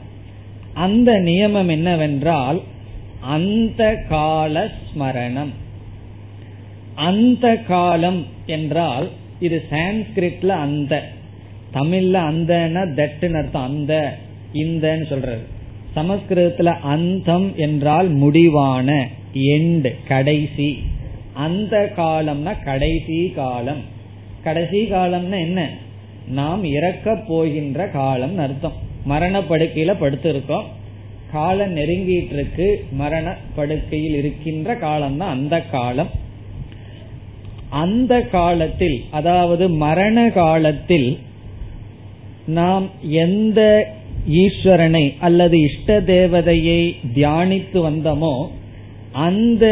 அந்த நியமம் என்னவென்றால் அந்த கால ஸ்மரணம். அந்த காலம் என்றால் இது சான்ஸ்கிரிட்ல அந்த, தமிழ்ல அந்தனா தட்டுன்னு அர்த்தம், அந்த இந்தன்னு சொல்றது. சமஸ்கிருதத்துல அந்தம் என்றால் முடிவான, எண்ட், கடைசி. அந்த காலம்னா கடைசி காலம். கடைசி காலம்னா என்ன? நாம் இறக்க போகின்ற காலம் அர்த்தம். மரண படுக்கையில படுத்து இருக்கோம், காலம் நெருங்கிட்டு இருக்கு, மரண படுக்கையில் இருக்கின்ற காலம் தான் அந்த காலம். அந்த காலத்தில், அதாவது மரண காலத்தில், நாம் எந்த ஈஸ்வரனை அல்லது இஷ்ட தேவதையை தியானித்து வந்தோமோ அந்த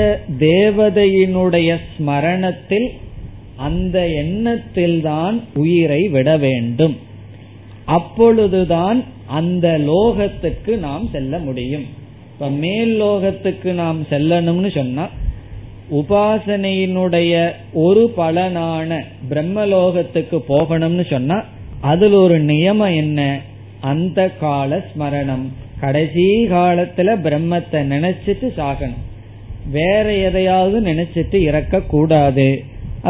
தேவதையினுடைய ஸ்மரணத்தில், அந்த எண்ணத்தில் தான் உயிரை விட வேண்டும். அப்பொழுதுதான் அந்த லோகத்துக்கு நாம் செல்ல முடியும். இப்ப மேல் லோகத்துக்கு நாம் செல்லணும்னு சொன்னா உபாசனையினுடைய ஒரு பலனான பிரம்மலோகத்துக்கு போகணும்னு சொன்னா அதுல ஒரு நியமம் என்ன? அந்த கால ஸ்மரணம். கடைசி காலத்துல பிரம்மத்தை நினைச்சிட்டு சாகணும், வேற எதையாவது நினைச்சிட்டு இறக்க கூடாது.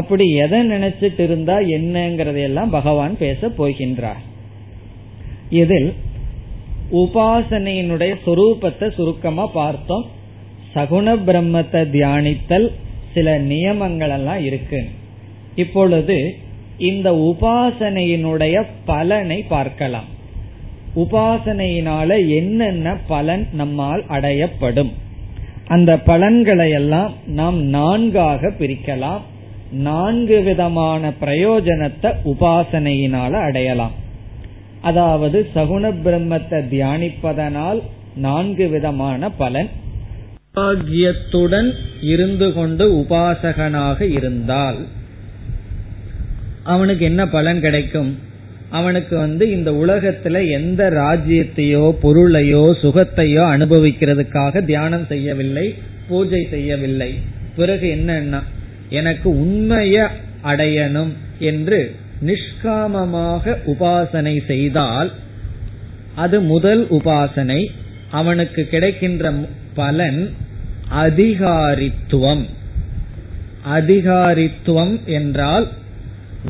அப்படி எதை நினைச்சிட்டு இருந்தா என்னங்கறதையெல்லாம் பகவான் பேச போகின்றார். இதில் உபாசனையினுடைய சொரூபத்தை சுருக்கமா பார்த்தோம். சகுண பிரம்மத்தை தியானித்தல், சில நியமங்கள் எல்லாம் இருக்கு. இப்பொழுது இந்த உபாசனையினுடைய பலனை பார்க்கலாம். உபாசனையினால என்னென்ன பலன் நம்மால் அடையப்படும்? அந்த பலன்களை எல்லாம் நாம் 4 பிரிக்கலாம். 4 விதமான பிரயோஜனத்தை உபாசனையினால அடையலாம். அதாவது சகுண பிரம்மத்தை தியானிப்பதனால் 4 விதமான பலன். இருந்து கொண்டு உபாசகனாக இருந்தால் அவனுக்கு என்ன பலன் கிடைக்கும்? அவனுக்கு இந்த உலகத்துல எந்த ராஜ்யத்தையோ பொருளையோ சுகத்தையோ அனுபவிக்கிறதுக்காக தியானம் செய்யவில்லை, பூஜை செய்யவில்லை. பிறகு என்னன்னா, எனக்கு உண்மையை அடையணும் என்று நிஷ்காமமாக உபாசனை செய்தால் அது முதல் உபாசனை. அவனுக்கு கிடைக்கின்ற பலன் அதிகாரித்துவம். அதிகாரித்துவம் என்றால்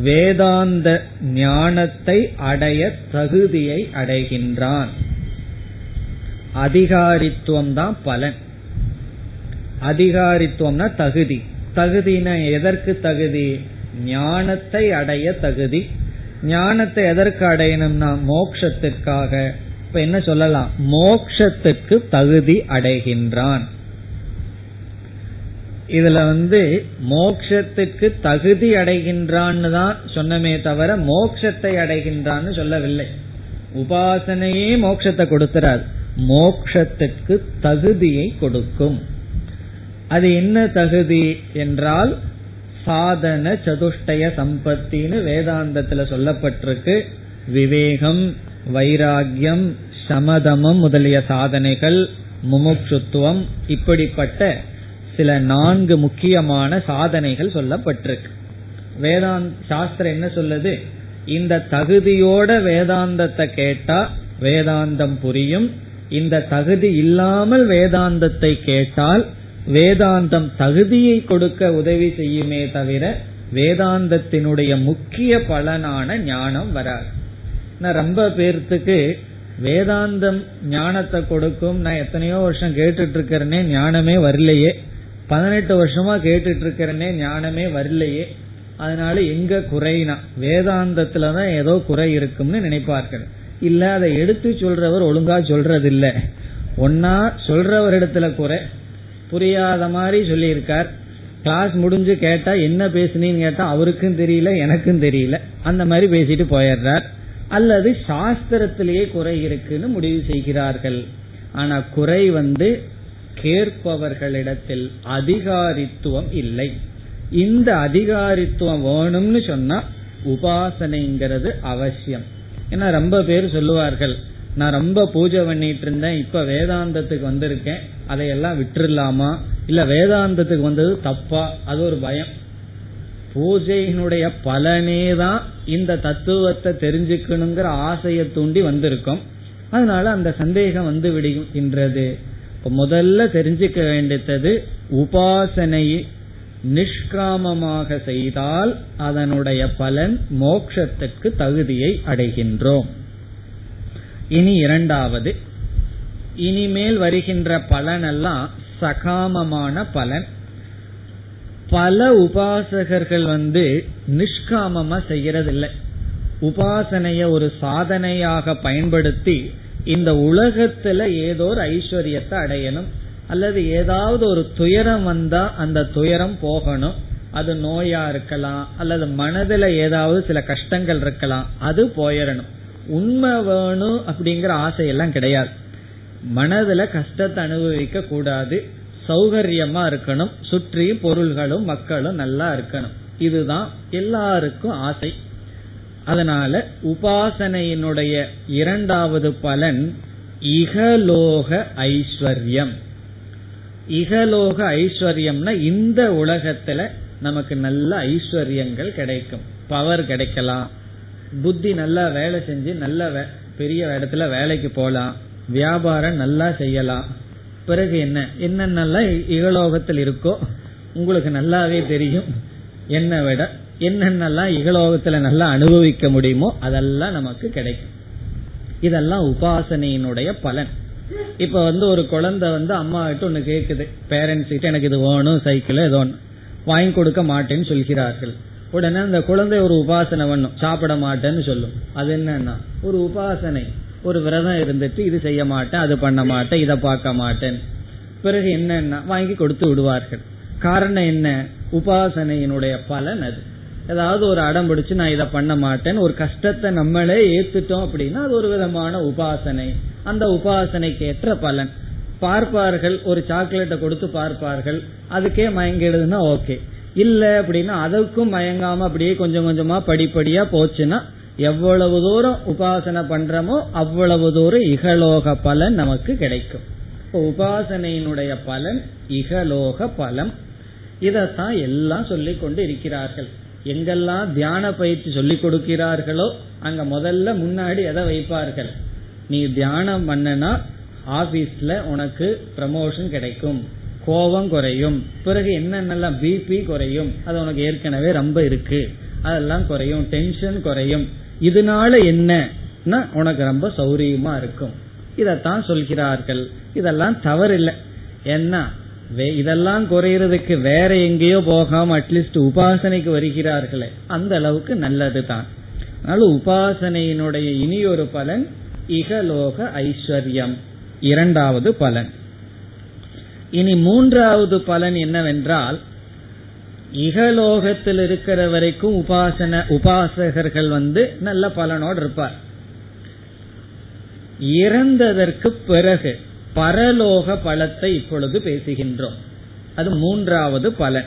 வேதாந்த ஞானத்தை அடைய தகுதியை அடைகின்றான். அதிகாரித்துவம் தான் பலன். அதிகாரித்துவம்னா தகுதி. தகுதினா எதற்கு தகுதி? ஞானத்தை அடைய தகுதி. ஞானத்தை எதற்கு அடையணும்னா மோட்சத்திற்காக. இப்ப என்ன சொல்லலாம்? மோட்சத்துக்கு தகுதி அடைகின்றான். இதுல மோட்சத்துக்கு தகுதி அடைகின்றான்னு தான் சொன்னமே தவிர மோட்சத்தை அடைகின்றான்னு சொல்லவில்லை. உபாசனையே மோட்சத்தை கொடுக்கிறார், மோட்சத்துக்கு தகுதியை கொடுக்கும். அது என்ன தகுதி என்றால் சாதன சதுஷ்டய சம்பத்தின்னு வேதாந்தத்துல சொல்லப்பட்டிருக்கு. விவேகம், வைராகியம், சமதமம் முதலிய சாதனைகள், முமுட்சுத்துவம், இப்படிப்பட்ட சில 4 முக்கியமான சாதனைகள் சொல்லப்பட்டிருக்கு. வேதாந்த சாஸ்திரம் என்ன சொல்லுது? இந்த தகுதியோட வேதாந்தத்தை கேட்டா வேதாந்தம் புரியும். இந்த தகுதி இல்லாமல் வேதாந்தத்தை கேட்டால் வேதாந்தம் தகுதியை கொடுக்க உதவி செய்யுமே தவிர வேதாந்தத்தினுடைய முக்கிய பலனான ஞானம் வராது. ரொம்ப பேர்த்துக்கு வேதாந்தம் ஞானத்தை கொடுக்கும், நான் எத்தனையோ வருஷம் கேட்டுட்டு இருக்கிறேனே ஞானமே வரலையே, 18 வருஷமா கேட்டுட்டு இருக்கிறேனே ஞானமே வரலையே, அதனால எங்க குறைனா வேதாந்தத்துலதான் ஏதோ குறை இருக்கும்னு நினைப்பார்கள். இல்ல, அதை எடுத்து சொல்றவர் ஒழுங்கா சொல்றது இல்ல. ஒன்னா சொல்றவர் இடத்துல குறை, புரியாத மாதிரி சொல்லியிருக்கார். கிளாஸ் முடிஞ்சு கேட்டா என்ன பேசுனீன்னு கேட்டா அவருக்கும் தெரியல எனக்கும் தெரியல, அந்த மாதிரி பேசிட்டு போயிடுறார். அல்லது சாஸ்திரத்திலேயே குறை இருக்குன்னு முடிவு செய்கிறார்கள். ஆனா குறை கேட்பவர்களிடத்தில் அதிகாரித்துவம் இல்லை. இந்த அதிகாரித்துவம் வேணும்னு சொன்னா உபாசனைங்கிறது அவசியம். ஏன்னா ரொம்ப பேர் சொல்லுவார்கள், நான் ரொம்ப பூஜை பண்ணிட்டு இருந்தேன், இப்ப வேதாந்தத்துக்கு வந்திருக்கேன், அதையெல்லாம் விட்டுடலாமா, இல்ல வேதாந்தத்துக்கு வந்தது தப்பா? அது ஒரு பயம். பூஜையினுடைய பலனே தான் இந்த தத்துவத்தை தெரிஞ்சுக்கணுங்கிற ஆசையை தூண்டி வந்திருக்கும். அதனால அந்த சந்தேகம் வந்து விடுகின்றது. முதல்ல தெரிஞ்சுக்க வேண்டியது உபாசனையை நிஷ்காமமாக செய்தால் அதனுடைய பலன் மோட்சத்துக்கு தகுதியை அடைகின்றோம். இனி 2வது, இனிமேல் வருகின்ற பலனெல்லாம் சகாமமான பலன். பல உபாசகர்கள் நிஷ்காமமா செய்யறதில்லை. உபாசனைய ஒரு சாதனையாக பயன்படுத்தி இந்த உலகத்துல ஏதோ ஒரு ஐஸ்வர்யத்தை அடையணும், அல்லது ஏதாவது ஒரு துயரம் வந்தா அந்த துயரம் போகணும். அது நோயா இருக்கலாம், அல்லது மனதுல ஏதாவது சில கஷ்டங்கள் இருக்கலாம், அது போயிடணும். உண்மை வேணும் அப்படிங்கிற ஆசையெல்லாம் கிடையாது. மனதுல கஷ்டத்தை அனுபவிக்க கூடாது, சௌகரியமா இருக்கணும், சுற்றி பொருள்களும் மக்களும் நல்லா இருக்கணும், இதுதான் எல்லாருக்கும் ஆசை. அதனால உபாசனையினுடைய 2வது பலன் இகலோக ஐஸ்வர்யம். இகலோக ஐஸ்வர்யம்னா இந்த உலகத்துல நமக்கு நல்ல ஐஸ்வர்யங்கள் கிடைக்கும். பவர் கிடைக்கலாம், புத்தி நல்லா வேலை செஞ்சு நல்ல பெரிய இடத்துல வேலைக்கு போலாம், வியாபாரம் நல்லா செய்யலாம். பிறகு என்னென்ன இகலோகத்தில் இருக்கோ உங்களுக்கு நல்லாவே தெரியும். என்ன விட என்னென்னலாம் இகலோகத்துல நல்லா அனுபவிக்க முடியுமோ அதெல்லாம் நமக்கு கிடைக்கும். இதெல்லாம் உபாசனையினுடைய பலன். இப்ப ஒரு குழந்தை அம்மா கிட்ட ஒண்ணு கேக்குது, பேரண்ட்ஸ் கிட்ட, எனக்கு இது வேணும், சைக்கிள் ஏதோ ஒண்ணு வாங்கி கொடுக்க மாட்டேன்னு சொல்கிறார்கள். உடனே அந்த குழந்தை ஒரு உபாசனை பண்ணும், சாப்பிட மாட்டேன்னு சொல்லும். அது என்னன்னா ஒரு உபாசனை, ஒரு விரதம் இருந்துட்டு இது செய்ய மாட்டேன், அது பண்ண மாட்டேன், இதை பார்க்க மாட்டேன். பிறகு என்னன்னா வாங்கி கொடுத்து விடுவார்கள். காரணம் என்ன? உபாசனையினுடைய பலன் அது. ஏதாவது ஒரு அடம் பிடிச்சு நான் இதை பண்ண மாட்டேன்னு ஒரு கஷ்டத்தை நம்மளே ஏத்துட்டோம் அப்படின்னா அது ஒரு விதமான உபாசனை. அந்த உபாசனைக்கு ஏற்ற பலன் பார்ப்பார்கள். ஒரு சாக்லேட்டை கொடுத்து பார்ப்பார்கள், அதுக்கே மயங்கிடுதுன்னா ஓகே, இல்ல அப்படின்னா அதுக்கும் மயங்காம அப்படியே கொஞ்சம் கொஞ்சமா படிப்படியா போச்சுன்னா எவ்வளவு தூரம் உபாசனை பண்றோமோ அவ்வளவு தூரம் இகலோக பலன் நமக்கு கிடைக்கும். உபாசனையினுடைய பலன் இகலோக பலம். இதத்தான் எல்லாம் சொல்லிக் கொண்டு இருக்கிறார்கள். எங்கெல்லாம் தியான பயிற்சி சொல்லிக் கொடுக்கிறார்களோ அங்க முதல்ல முன்னாடி எதை வைப்பார்கள், நீ தியானம் பண்ணனா ஆபீஸ்ல உனக்கு ப்ரமோஷன் கிடைக்கும், கோபம் குறையும், பிறகு என்னென்னலாம் பிபி குறையும், அது உனக்கு ஏற்கனவே ரொம்ப இருக்கு அதெல்லாம் குறையும், டென்ஷன் குறையும், இதனால என்னன்னா உனக்கு ரொம்ப சௌரியமா இருக்கும். இதத்தான் சொல்கிறார்கள். இதெல்லாம் தவறில்லை. என்ன இதெல்லாம் குறையிறதுக்கு வேற எங்கேயோ போகாம அட்லீஸ்ட் உபாசனைக்கு வருகிறார்களே, அந்த அளவுக்கு நல்லதுதான். அதனால உபாசனையினுடைய இனி ஒரு பலன் இகலோக ஐஸ்வர்யம், இரண்டாவது பலன். இனி மூன்றாவது பலன் என்னவென்றால், இகலோகத்தில் இருக்கிற வரைக்கும் உபாசகர்கள் நல்ல பலனோடு இருப்பார். இறந்ததற்கு பிறகு பரலோக பலத்தை இப்பொழுது பேசுகின்றோம். அது மூன்றாவது பலன்.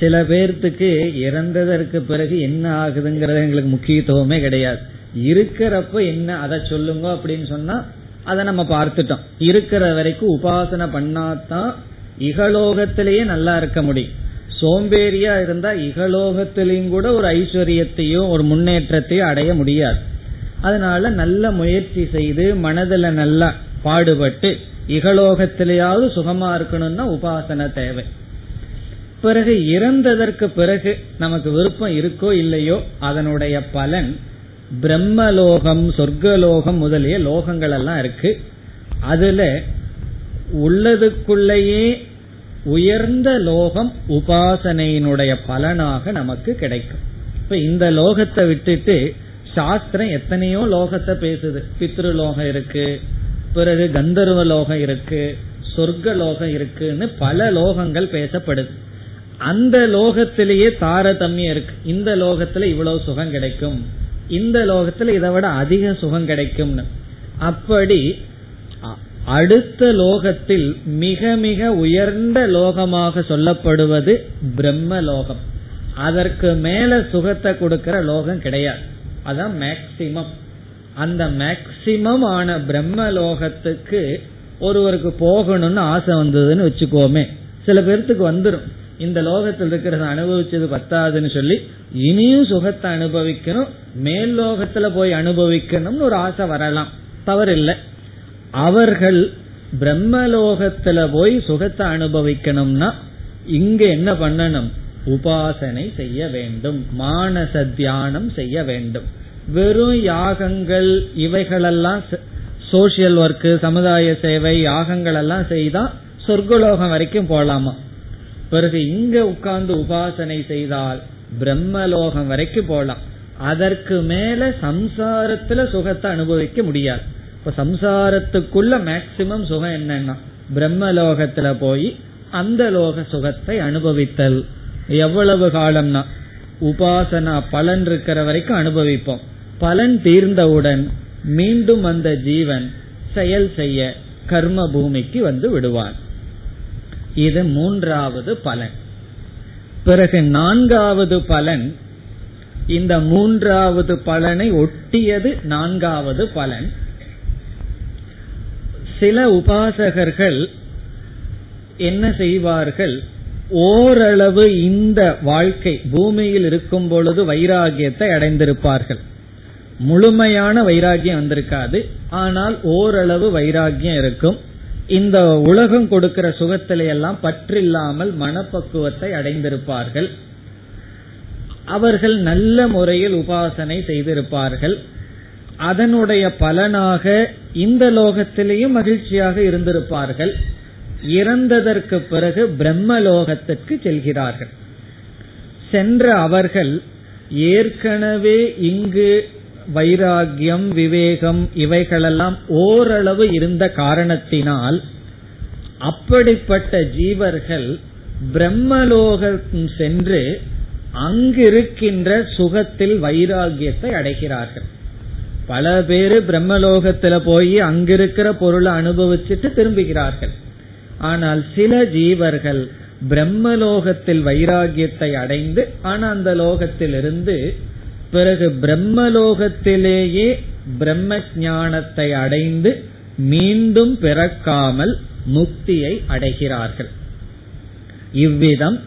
சில பேர்த்துக்கு இறந்ததற்கு பிறகு என்ன ஆகுதுங்கிறது எங்களுக்கு முக்கியத்துவமே கிடையாது. இருக்கிறப்ப என்ன அதை சொல்லுங்க அப்படின்னு சொன்னா அதை நம்ம பார்த்துட்டோம். இருக்கிற வரைக்கும் உபாசனை பண்ணாதான் இகலோகத்திலேயே நல்லா இருக்க முடியும். சோம்பேறியா இருந்தா இகலோகத்திலையும் கூட ஒரு ஐஸ்வர்யத்தையும் ஒரு முன்னேற்றத்தையும் அடைய முடியாது. அதனால நல்ல முயற்சி செய்து மனதில் நல்லா பாடுபட்டு இகலோகத்திலேயாவது சுகமா இருக்கணும்னா உபாசனை தேவை. பிறகு இறந்ததற்கு பிறகு நமக்கு விருப்பம் இருக்கோ இல்லையோ அதனுடைய பலன் பிரம்மலோகம், சொர்க்கலோகம் முதலிய லோகங்கள் எல்லாம் இருக்கு. அதுல உள்ளதுக்குள்ளேயே உயர்ந்த லோகம் உபாசனையினுடைய பலனாக நமக்கு கிடைக்கும். இப்ப இந்த லோகத்தை விட்டுட்டு சாஸ்திரம் எத்தனையோ லோகத்தை பேசுது. பித்ருலோகம் இருக்கு, பிறகு கந்தர்வ லோகம் இருக்கு, சொர்க்க லோகம் இருக்குன்னு பல லோகங்கள் பேசப்படுது. அந்த லோகத்திலேயே தாரதமியம் இருக்கு. இந்த லோகத்துல இவ்வளவு சுகம் கிடைக்கும், இந்த லோகத்துல இதை விட அதிக சுகம் கிடைக்கும்னு. அப்படி அடுத்த லோகத்தில் மிக மிக உயர்ந்த லோகமாக சொல்லப்படுவது பிரம்ம லோகம். அதற்கு மேல சுகத்தை கொடுக்கிற லோகம் கிடையாது. அதான் மேக்சிமம். அந்த மேக்சிமம் ஆன பிரம்ம லோகத்துக்கு ஒருவருக்கு போகணும்னு ஆசை வந்ததுன்னு வச்சுக்கோமே, சில பேர்த்துக்கு வந்துடும். இந்த லோகத்தில் இருக்கிறத அனுபவிச்சது பத்தாதுன்னு சொல்லி இனியும் சுகத்தை அனுபவிக்கணும், மேல் லோகத்துல போய் அனுபவிக்கணும்னு ஒரு ஆசை வரலாம், தவறில்லை. அவர்கள் பிரம்மலோகத்துல போய் சுகத்தை அனுபவிக்கணும்னா இங்க என்ன பண்ணணும், உபாசனை செய்ய வேண்டும், மானச தியானம் செய்ய வேண்டும். வெறும் யாகங்கள் இவைகளெல்லாம் சோசியல் ஒர்க், சமுதாய சேவை, யாகங்கள் எல்லாம் செய்தா சொர்க்கலோகம் வரைக்கும் போலாமா? பிறகு இங்க உட்கார்ந்து உபாசனை செய்தால் பிரம்மலோகம் வரைக்கும் போலாம். அதற்கு மேல சம்சாரத்துல சுகத்தை அனுபவிக்க முடியாது. இப்ப சம்சாரத்துக்குள்ள மேக்சிமம் சுகம் என்னன்னா பிரம்மலோகத்துல போய் அந்த லோக சுகத்தை அனுபவித்தல். எவ்வளவு காலம்னா உபாசனா பலன் இருக்கிற வரைக்கும் அனுபவிப்போம். பலன் தீர்ந்தவுடன் மீண்டும் அந்த ஜீவன் செயல் செய்ய கர்ம பூமிக்கு வந்து விடுவான். இது மூன்றாவது பலன். பிறகு நான்காவது பலன். இந்த மூன்றாவது பலனை ஒட்டியது நான்காவது பலன். சில உபாசகர்கள் என்ன செய்வார்கள், ஓரளவு இந்த வாழ்க்கை பூமியில் இருக்கும் பொழுது வைராகியத்தை அடைந்திருப்பார்கள். முழுமையான வைராகியம் வந்திருக்காது, ஆனால் ஓரளவு வைராகியம் இருக்கும். இந்த உலகம் கொடுக்கிற சுகத்திலையெல்லாம் பற்றில்லாமல் மனப்பக்குவத்தை அடைந்திருப்பார்கள். அவர்கள் நல்ல முறையில் உபாசனை செய்திருப்பார்கள். அதனுடைய பலனாக இந்த லோகத்திலேயும் மகிழ்ச்சியாக இருந்திருப்பார்கள். இறந்ததற்கு பிறகு பிரம்மலோகத்திற்கு செல்கிறார்கள். சென்ற அவர்கள் ஏற்கனவே இங்கு வைராகியம், விவேகம் இவைகளெல்லாம் ஓரளவு இருந்த காரணத்தினால் அப்படிப்பட்ட ஜீவர்கள் பிரம்மலோகம் சென்று அங்கிருக்கின்ற சுகத்தில் வைராகியத்தை அடைகிறார்கள். பல பேரு பிரம்மலோகத்துல போய் அங்கிருக்கிற பொருளை அனுபவிச்சுட்டு திரும்புகிறார்கள். ஆனால் சில ஜீவர்கள் பிரம்மலோகத்தில் வைராகியத்தை அடைந்து, ஆனா அந்த லோகத்திலிருந்து பிறகு பிரம்மலோகத்திலேயே பிரம்ம ஞானத்தை அடைந்து மீண்டும் பிறக்காமல் முக்தியை அடைகிறார்கள். இவ்விதம்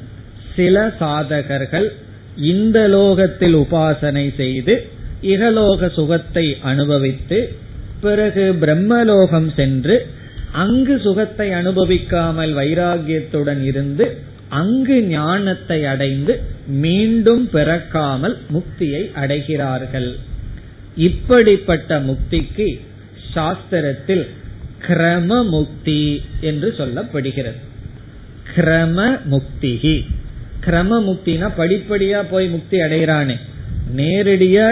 சில சாதகர்கள் இந்த லோகத்தில் உபாசனை செய்து இகலோக சுகத்தை அனுபவித்து பிறகு பிரம்மலோகம் சென்று அங்கு சுகத்தை அனுபவிக்காமல் வைராகியத்துடன் இருந்து அங்கு ஞானத்தை அடைந்து மீண்டும் பிறக்காமல் முக்தியை அடைகிறார்கள். இப்படிப்பட்ட முக்திக்கு சாஸ்திரத்தில் கிரம முக்தி என்று சொல்லப்படுகிறது. கிரம முக்தி, கிரம முக்தினா படிப்படியா போய் முக்தி அடைகிறானே, நேரடியா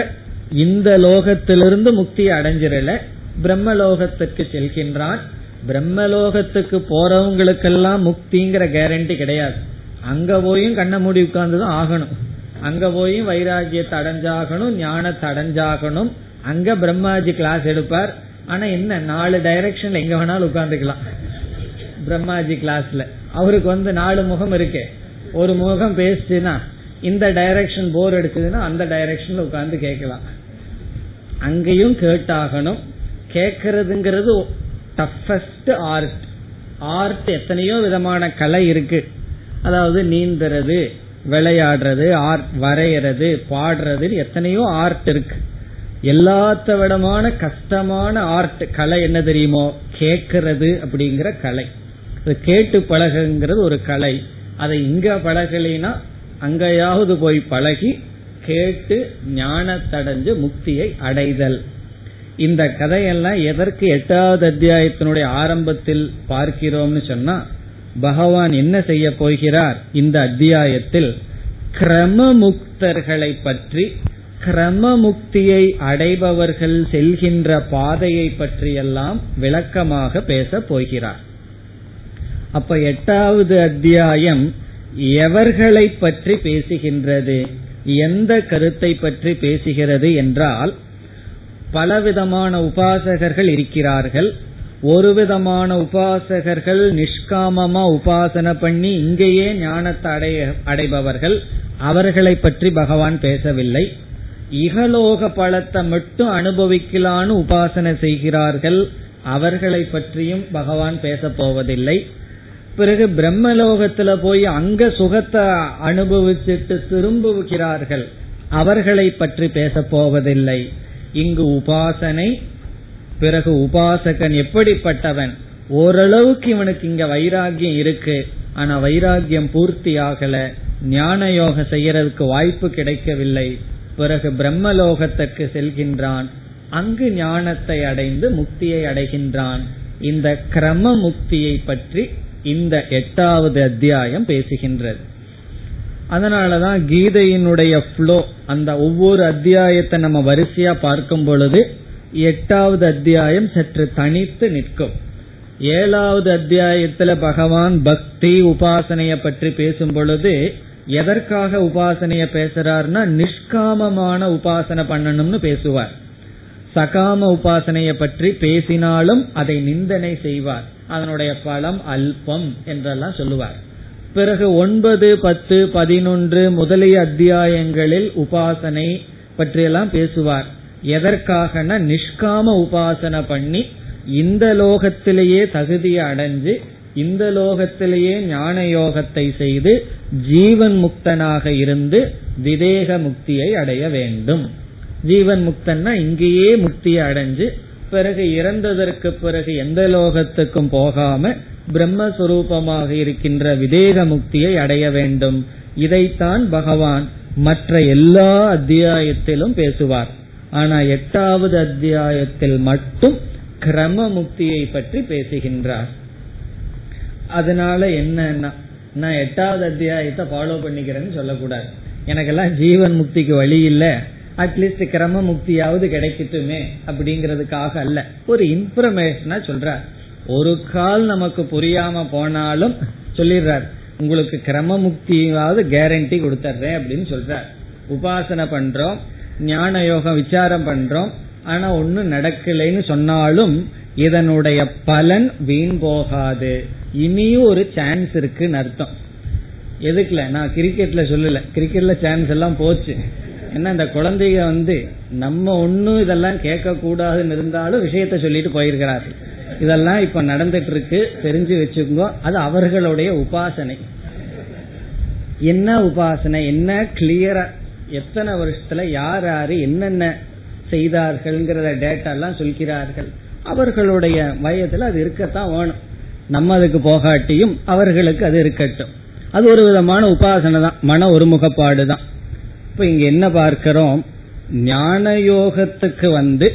இந்த லோகத்திலிருந்து முக்தி அடைஞ்சிடல, பிரம்மலோகத்துக்கு செல்கின்றான். பிரம்மலோகத்துக்கு போறவங்களுக்கெல்லாம் முக்திங்கிற கேரண்டி கிடையாது. அங்க போயும் கண்ண மூடி உட்கார்ந்துதான் ஆகணும், அங்க போயும் வைராகியத்தை அடைஞ்சாகணும், ஞானத்தை அடைஞ்சாகணும். அங்க பிரம்மாஜி கிளாஸ் எடுப்பார். ஆனா என்ன, 4 டைரக்ஷன்ல எங்க வேணாலும் உட்கார்ந்துக்கலாம். பிரம்மாஜி கிளாஸ்ல அவருக்கு 4 முகம் இருக்கு. ஒரு முகம் பேசுனா இந்த டைரக்ஷன் போர் எடுக்குதுன்னா அந்த டைரக்ஷன்ல உட்கார்ந்து கேட்கலாம். அங்கேயும் கேட்டாகணும். கேட்கறதுங்கிறது டஃபஸ்ட் ஆர்ட். ஆர்ட் எத்தனையோ விதமான கலை இருக்கு. அதாவது நீந்தறது, விளையாடுறது, ஆர்ட் வரையறது, பாடுறது, எத்தனையோ ஆர்ட் இருக்கு. எல்லாத்த விடமான கஷ்டமான ஆர்ட் கலை என்ன தெரியுமோ, கேட்கறது அப்படிங்கிற கலை. கேட்டு பழகுங்கிறது ஒரு கலை. அதை இங்க பழகலைன்னா அங்கேயாவது போய் பழகி கேட்டு ஞானத்தடைஞ்சு முக்தியை அடைதல். இந்த கதையெல்லாம் எதற்கு 8வது அத்தியாயத்தினுடைய ஆரம்பத்தில் பார்க்கிறோம்னு சொன்னா, பகவான் என்ன செய்ய போகிறார் இந்த அத்தியாயத்தில், கிரமமுக்தர்களை பற்றி, கிரமமுக்தியை அடைபவர்கள் செல்கின்ற பாதையை பற்றியெல்லாம் விளக்கமாக பேச போகிறார். அப்ப 8வது அத்தியாயம் எவர்களை பற்றி பேசுகின்றது, எந்த கருத்தை பற்றி பேசுகிறது என்றால், பலவிதமான உபாசகர்கள் இருக்கிறார்கள். ஒரு விதமான உபாசகர்கள் நிஷ்காமமா உபாசனை பண்ணி இங்கேயே ஞானத்தை அடைபவர்கள், அவர்களை பற்றி பகவான் பேசவில்லை. இகலோக பலத்தை மட்டும் அனுபவிக்கலான்னு உபாசனை செய்கிறார்கள், அவர்களை பற்றியும் பகவான் பேச போவதில்லை. பிறகு பிரம்மலோகத்துல போய் அங்க சுகத்தை அனுபவிச்சுட்டு திரும்புகிறார்கள், அவர்களை பற்றி பேச போவதில்லை. இங்கு உபாசனை, பிறகு உபாசகன் எப்படிப்பட்டவன், ஓரளவுக்கு இவனுக்கு இங்க வைராகியம் இருக்கு, ஆனா வைராகியம் பூர்த்தி ஆகல, ஞான யோகம் செய்யறதுக்கு வாய்ப்பு கிடைக்கவில்லை, பிறகு பிரம்மலோகத்திற்கு செல்கின்றான், அங்கு ஞானத்தை அடைந்து முக்தியை அடைகின்றான். இந்த கிரம முக்தியை பற்றி இந்த 8வது அத்தியாயம் பேசுகின்றது. அதனாலதான் கீதையினுடைய ஃப்ளோ, அந்த ஒவ்வொரு அத்தியாயத்தை நம்ம வரிசையா பார்க்கும் பொழுது 8வது அத்தியாயம் சற்று தனித்து நிற்கும். 7வது அத்தியாயத்துல பகவான் பக்தி உபாசனைய பற்றி பேசும் பொழுது எதற்காக உபாசனைய பேசுறாருன்னா, நிஷ்காமமான உபாசனை பண்ணணும்னு பேசுவார். சகாம உபாசனைய பற்றி பேசினாலும் அதை நிந்தனை செய்வார், அதனுடைய பலம் அல்பம் என்றெல்லாம் சொல்லுவார். பிறகு 9, 10, 11 முதலிய அத்தியாயங்களில் உபாசனை பற்றியெல்லாம் பேசுவார். எதற்காகனா, நிஷ்காம உபாசனை பண்ணி இந்த லோகத்திலேயே தகுதியை அடைஞ்சு இந்த லோகத்திலேயே ஞான யோகத்தை செய்து ஜீவன் முக்தனாக இருந்து விதேக முக்தியை அடைய வேண்டும். ஜீவன் முக்தன்னா இங்கேயே முக்தியை அடைஞ்சு பிறகு இறந்ததற்கு பிறகு எந்த லோகத்துக்கும் போகாம பிரம்மஸ்வரூபமாக இருக்கின்ற விதேக முக்தியை அடைய வேண்டும். இதைத்தான் பகவான் மற்ற எல்லா அத்தியாயத்திலும் பேசுவார். ஆனா 8வது அத்தியாயத்தில் மட்டும் கிரம முக்தியை பற்றி பேசுகின்றார். அதனால என்னன்னா, நான் 8வது அத்தியாயத்தை ஃபாலோ பண்ணிக்கிறேன்னு சொல்லக்கூடாது. எனக்கெல்லாம் ஜீவன் முக்திக்கு வழி இல்லை, அட்லீஸ்ட் கிரம முக்தியாவது கிடைக்கட்டுமே அப்படிங்கறதுக்காக அல்ல, ஒரு இன்ஃபர்மேஷனா சொல்றார். ஒரு கால் நமக்கு புரியாம போனாலும் சொல்லிடுறார், உங்களுக்கு கிரமமுக்தியாவது கேரண்டி கொடுத்துறேன் அப்படின்னு சொல்றார். உபாசனை பண்றோம், ஞான யோகம் விசாரம் பண்றோம், ஆனா ஒன்னும் நடக்கலைன்னு சொன்னாலும் இதனுடைய பலன் வீண் போகாது, இனியும் ஒரு சான்ஸ் இருக்குன்னு அர்த்தம். எதுக்குல நான் கிரிக்கெட்ல சொல்லல, கிரிக்கெட்ல சான்ஸ் எல்லாம் போச்சு. ஏன்னா இந்த குழந்தைய நம்ம ஒன்னும் இதெல்லாம் கேட்க கூடாதுன்னு இருந்தாலும் விஷயத்த சொல்லிட்டு போயிருக்கிறாரு. இதெல்லாம் இப்ப நடந்துட்டு இருக்கு, தெரிஞ்சு வச்சுக்கோ. அது அவர்களுடைய உபாசனை. என்ன உபாசனை, என்ன கிளியரா எத்தனை வருஷத்துல யார் யாரு என்னென்ன செய்தார்கள் டேட்டா எல்லாம் சொல்கிறார்கள். அவர்களுடைய வயதுல அது இருக்கத்தான் வேணும். நம்ம அதுக்கு போகாட்டியும் அவர்களுக்கு அது இருக்கட்டும். அது ஒரு விதமான உபாசனை தான், மன ஒருமுகப்பாடு தான். இப்ப இங்க என்ன பார்க்கிறோம், ஞான யோகத்துக்கு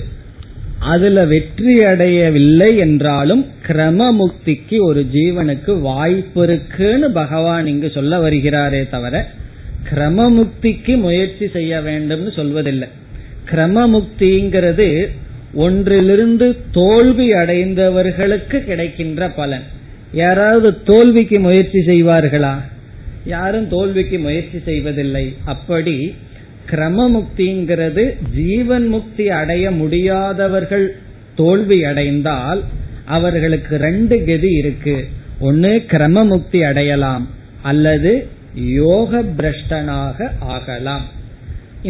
அதுல வெற்றி அடையவில்லை என்றாலும் கிரமமுக்திக்கு ஒரு ஜீவனுக்கு வாய்ப்பு இருக்குன்னு பகவான் இங்கு சொல்ல வருகிறாரே தவிர கிரமமுக்திக்கு முயற்சி செய்ய வேண்டும்னு சொல்வதில்லை. கிரமமுக்திங்கிறது ஒன்றிலிருந்து தோல்வி அடைந்தவர்களுக்கு கிடைக்கின்ற பலன். யாராவது தோல்விக்கு முயற்சி செய்வார்களா? யாரும் தோல்விக்கு முயற்சி செய்வதில்லை. அப்படி கிரமமுக்திங்கிறது ஜீவன் முக்தி அடைய முடியாதவர்கள் தோல்வி அடைந்தால் அவர்களுக்கு ரெண்டு கதி இருக்கு. ஒன்னு கிரமமுக்தி அடையலாம், அல்லது யோக பிரஷ்டனாக ஆகலாம்.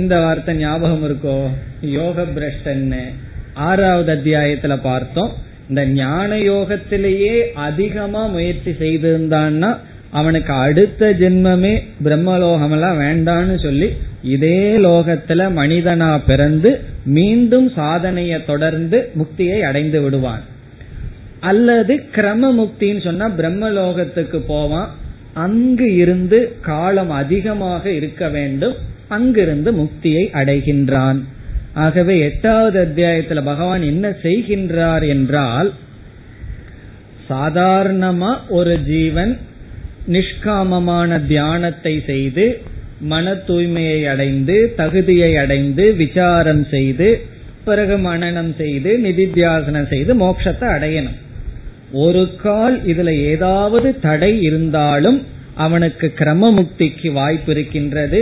இந்த வார்த்தை ஞாபகம் இருக்கோ, யோக பிரஷ்டன்னு 6வது அத்தியாயத்துல பார்த்தோம். இந்த ஞான யோகத்திலேயே அதிகமா முயற்சி செய்திருந்தான்னா அவனுக்கு அடுத்த ஜென்மமே பிரம்மலோகம் எல்லாம் வேண்டான்னு சொல்லி இதே லோகத்துல மனிதனா பிறந்து மீண்டும் சாதனைய தொடர்ந்து முக்தியை அடைந்து விடுவான். அல்லது கிரம முக்தின்னு சொன்னா பிரம்மலோகத்துக்கு போவான், அங்கு இருந்து காலம் அதிகமாக இருக்க வேண்டும், அங்கிருந்து முக்தியை அடைகின்றான். ஆகவே 8வது அத்தியாயத்துல பகவான் என்ன செய்கின்றார் என்றால், சாதாரணமா ஒரு ஜீவன் நிஷ்காமமான தியானத்தை செய்து மன தூய்மையை அடைந்து தகுதியை அடைந்து விசாரம் செய்து பிறகு மனனம் செய்து நிதித்தியாசனம் செய்து மோட்சத்தை அடையணும். ஒரு கால் இதுல ஏதாவது தடை இருந்தாலும் அவனுக்கு கிரம முக்திக்கு வாய்ப்பு இருக்கின்றது,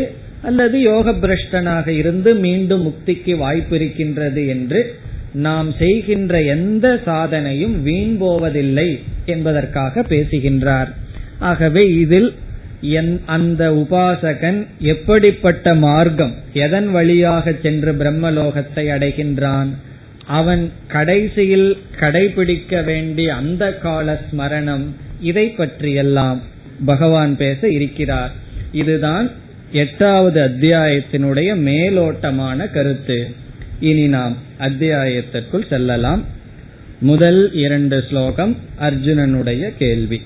அல்லது யோக பிரஷ்டனாக இருந்து மீண்டும் முக்திக்கு வாய்ப்பு இருக்கின்றது என்று நாம் செய்கின்ற எந்த சாதனையும் வீண் போவதில்லை என்பதற்காக பேசுகின்றார். ஆகவே இதில் அந்த உபாசகன் எப்படிப்பட்ட மார்க்கம், எதன் வழியாக சென்று பிரம்மலோகத்தை அடைகின்றான், அவன் கடைசியில் கடைபிடிக்க வேண்டிய அந்த கால ஸ்மரணம், இதை பற்றியெல்லாம் பகவான் பேச இருக்கிறார். இதுதான் 8வது அத்தியாயத்தினுடைய மேலோட்டமான கருத்து. இனி நாம் அத்தியாயத்திற்குள் செல்லலாம். முதல் 2 ஸ்லோகம் அர்ஜுனனுடைய கேள்வி.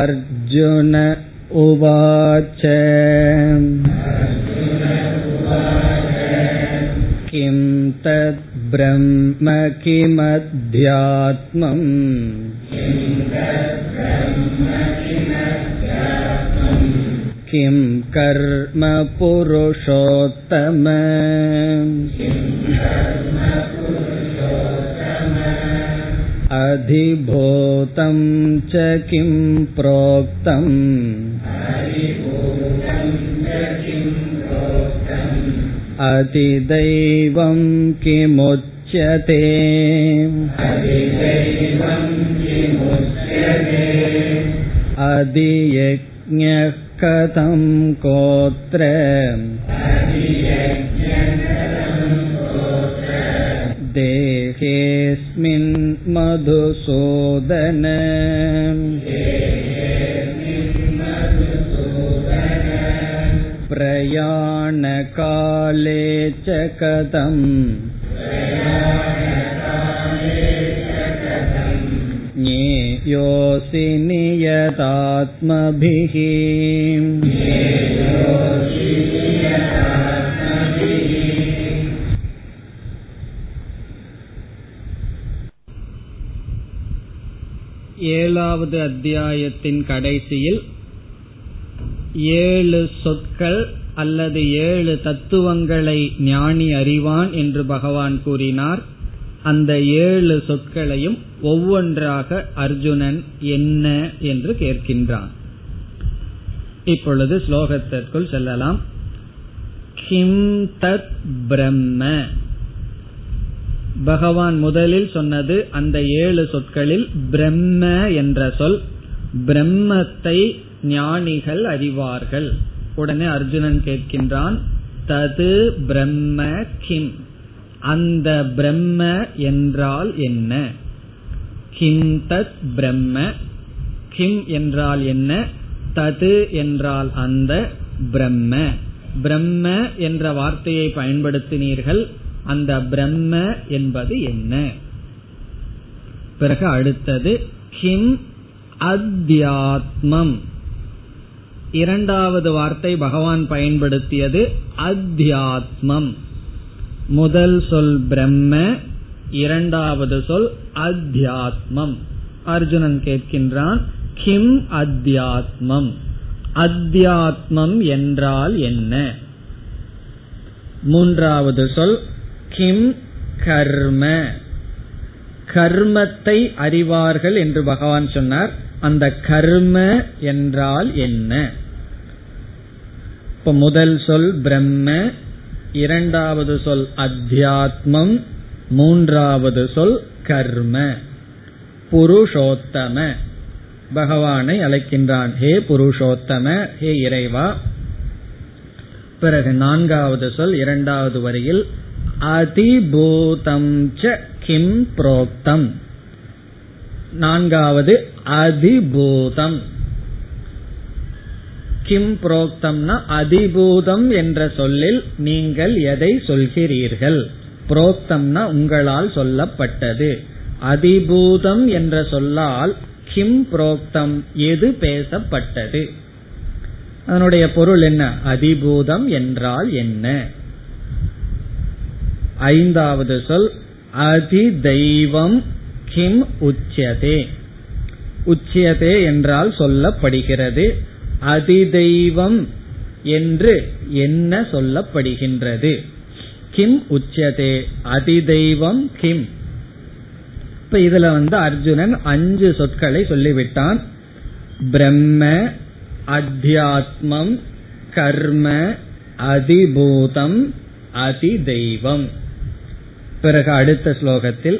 அர்ஜுன உவாச்ச கிம் தத் ப்ரஹ்ம கிம் அத்யாத்மம் கிம் கர்ம புருஷோத்தம. அதிபோதம் ச கிம் ப்ரோக்தம் அதிதைவம் கிமுச்யதே. அதியக்ஞ கதம் கோத்ர தேஹேஸ்மின் மதுசூதன. பிரயாண காலே ச கதம் ஞேயோசி நியதாத்மபிஹி. ஏழாவது அத்தியாயத்தின் கடைசியில் 7 சொற்கள் அல்லது 7 தத்துவங்களை ஞானி அறிவான் என்று பகவான் கூறினார். அந்த 7 சொற்களையும் ஒவ்வொன்றாக அர்ஜுனன் என்ன என்று கேட்கின்றான். இப்பொழுது ஸ்லோகத்திற்குள் செல்லலாம். கிம் தத் பிரம்ம, பகவான் முதலில் சொன்னது அந்த 7 சொற்களில் பிரம்ம என்ற சொல். பிரம்மத்தை ஞானிகள் அறிவார்கள். உடனே அர்ஜுனன் கேட்கின்றான், தது பிரம்ம கிம், அந்த பிரம்ம என்றால் என்ன? கிம் தத் பிரம்ம, கிம் என்றால் என்ன, தது என்றால் அந்த பிரம்ம. பிரம்ம என்ற வார்த்தையை பயன்படுத்தினீர்கள், அந்த பிரம்ம என்பது என்ன? பிறகு அடுத்தது கிம் அத்யாத்மம், இரண்டாவது வார்த்தை பகவான் பயன்படுத்தியது அத்யாத்மம். முதல் சொல் பிரம்ம, இரண்டாவது சொல் அத்யாத்மம். அர்ஜுனன் கேட்கின்றான், கிம் அத்யாத்மம், அத்யாத்மம் என்றால் என்ன? மூன்றாவது சொல் கிம் கர்ம, கர்மத்தை அறிவார்கள் என்று பகவான் சொன்னார். அந்த கர்ம என்றால் என்ன? இப்ப முதல் சொல் பிரம்ம, இரண்டாவது சொல் அத்தியாத்மம், மூன்றாவது சொல் கர்ம. புருஷோத்தம, பகவானை அழைக்கின்றான், ஹே புருஷோத்தம, ஹே இறைவா. பிறகு நான்காவது சொல் இரண்டாவது வரியில் அதிபூதம் ச கிம் புரோக்தம், நான்காவது அதிபூதம். கிம் புரோக்தம்னா அதிபூதம் என்ற சொல்லில் நீங்கள் எதை சொல்கிறீர்கள்? புரோக்தம்னா உங்களால் சொல்லப்பட்டது. அதிபூதம் என்ற சொல்லால் கிம் புரோக்தம், எது பேசப்பட்டது? அதனுடைய பொருள் என்ன? அதிபூதம் என்றால் என்ன? ஐந்தாவது சொல் அதிதெய்வம் கிம் உச்யதே, உச்யதே என்றால் சொல்லப்படுகிறது. அதிதெய்வம் என்று என்ன சொல்லப்படுகின்றது? கிம் உச்யதே, அதிதெய்வம் கிம். இப்ப இதுல அர்ஜுனன் 5 சொற்களை சொல்லிவிட்டான். பிரம்ம, அத்தியாத்மம், கர்ம, அதிபூதம், அதிதெய்வம். பிறகு அடுத்த ஸ்லோகத்தில்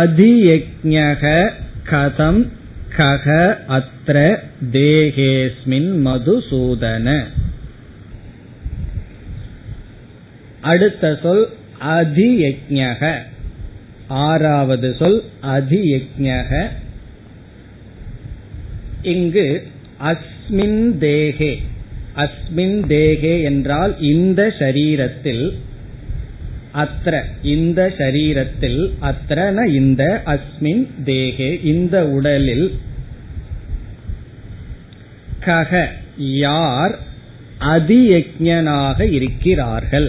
அதியக்ஞக கதம் கக அத்ர தேகேஸ்மின் மதுசூதன. அடுத்த சொல் அதியக்ஞக, ஆறாவது சொல் அதியக்ஞக. இங்கு அஸ்மின் தேகே, அஸ்மின் தேகே என்றால் இந்த சரீரத்தில், அத்ர இந்த சரீரத்தில், அத்ரன இந்த, அஸ்மின் தேகே இந்த உடலில், கக யார், அதியக்ஞனாக இருக்கிறார்கள்.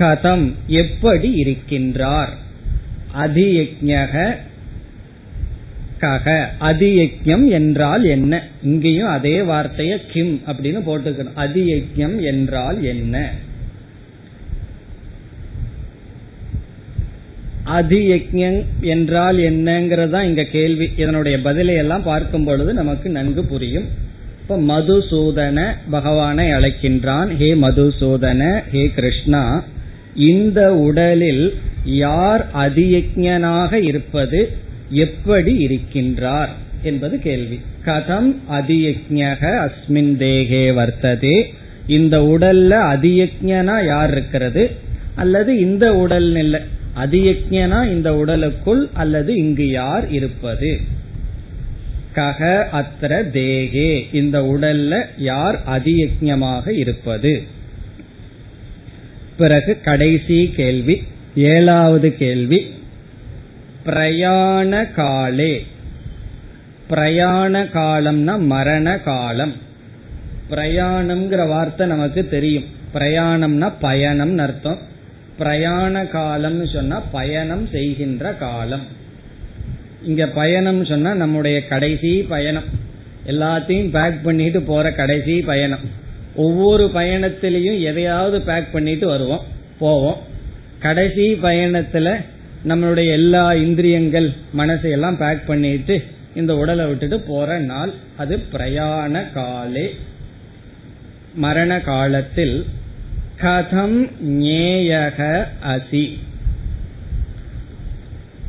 கதம் எப்படி இருக்கின்றார்? அதியக்ஞக கக, அதியக்ஞம் என்றால் என்ன? இங்கேயும் அதே வார்த்தையை கிம் அப்படின்னு போட்டுக்கணும். அதியக்ஞம் என்றால் என்ன? அதியக்ஞம் என்றால் என்னங்கிறதா இங்க கேள்வி. இதனுடைய பதிலையெல்லாம் பார்க்கும் பொழுது நமக்கு நன்கு புரியும். இப்ப மதுசூதன, பகவானை அழைக்கின்றான், ஹே மதுசூதன, ஹே கிருஷ்ணா, இந்த உடலில் யார் அதியக்ஞனாக இருப்பது, எப்படி இருக்கின்றார் என்பது கேள்வி. கதம் அதியக்ஞக அஸ்மின் தேகே வர்த்ததே, இந்த உடல்ல அதியக்ஞனா யார் இருக்கிறது? அல்லது இந்த உடல் இல்ல, அதியக்ஞனா இந்த உடலுக்குள் அல்லது இங்கு யார் இருப்பது? கக அத்ர தேகே, இந்த உடல்ல யார் அதியக்ஞமாக இருப்பது? பிறகு கடைசி கேள்வி, 7வது கேள்வி, பிரயாண காலே. பிரயாண காலம்னா மரண காலம். பிரயாணம்ங்கிற வார்த்தை நமக்கு தெரியும். பிரயாணம்னா பயணம் அர்த்தம். பிரயாண காலம்னு சொன்னா பயணம் செய்கின்ற காலம். இங்க பயணம் சொன்னா நம்முடைய கடைசி பயணம், எல்லாத்தையும் பேக் பண்ணிட்டு போற கடைசி பயணம். ஒவ்வொரு பயணத்திலையும் எதையாவது பேக் பண்ணிட்டு வருவோம் போவோம். கடைசி பயணத்துல நம்மளுடைய எல்லா இந்திரியங்கள் மனசையெல்லாம் பேக் பண்ணிட்டு இந்த உடலை விட்டுட்டு போற நாள், அது பிரயாண காலே, மரண காலத்தில். கதம் ஞேயக அசி,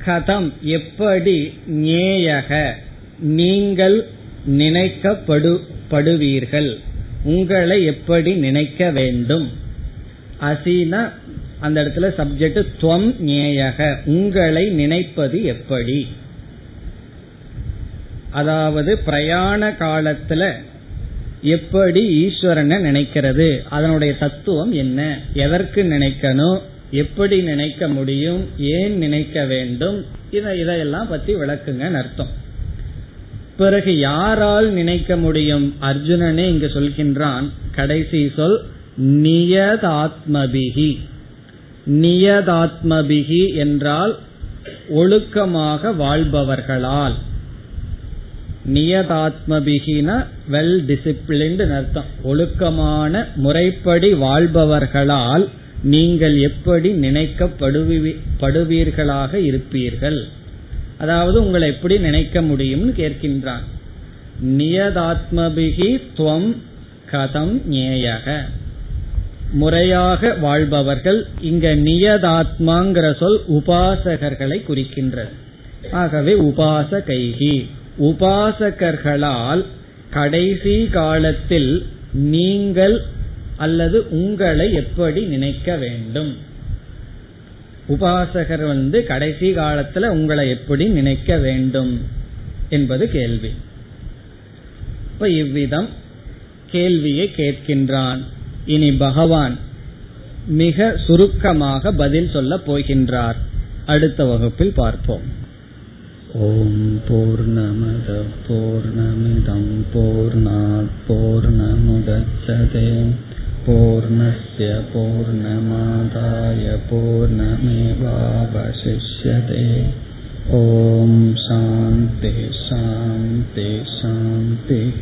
கதம் எப்படி, ஞேயக நீங்கள் நினைக்கப்படுவீர்கள், உங்களை எப்படி நினைக்க வேண்டும். அசினா அந்த இடத்துல சப்ஜெக்ட் துவம் ஞேயக, உங்களை நினைப்பது எப்படி. அதாவது பிரயாண காலத்துல எப்படி ஈஸ்வரனை நினைக்கிறது, அதனுடைய தத்துவம் என்ன, எதற்கு நினைக்கணும், எப்படி நினைக்க முடியும், ஏன் நினைக்க வேண்டும், இதையெல்லாம் பத்தி விளக்குங்க அர்த்தம். பிறகு யாரால் நினைக்க முடியும், அர்ஜுனனே இங்கு சொல்கின்றான் கடைசி சொல் நியதாத்மபிகி. நியதாத்மபிகி என்றால் ஒழுக்கமாக வாழ்பவர்களால். நியதாத்மபிகினா வெல் டிசிப்ளின்டு அர்த்தம். ஒழுக்கமான முறைப்படி வாழ்பவர்களால் நீங்கள் எப்படி நினைக்கப்படுவீர்களாக இருப்பீர்கள், அதாவது உங்களை எப்படி நினைக்க முடியும்னு கேட்கின்றான். நியதாத்மபிகி துவம் கதம் ஞேயக, முறையாக வாழ்பவர்கள். இங்க நியதாத்மாங்கிற சொல் உபாசகர்களை குறிக்கின்றது. ஆகவே உபாசகைகி, உபாசகர்களால் கடைசி காலத்தில் நீங்கள் அல்லது உங்களை எப்படி நினைக்க வேண்டும். உபாசகர் கடைசி காலத்துல உங்களை எப்படி நினைக்க வேண்டும் என்பது கேள்வி. இப்ப இவ்விதம் கேள்வியை கேட்கின்றான். இனி பகவான் மிக சுருக்கமாக பதில் சொல்ல போகின்றார். அடுத்த வகுப்பில் பார்ப்போம். ஓம் பூர்ணமத பூர்ணமிதம் பூர்ணாத் பூர்ணமுதச்யதே பூர்ணஸ்ய பூர்ணமாதாய பூர்ணமேவாவசிஷ்யதே. ஓம் சாந்தி சாந்தி சாந்தி.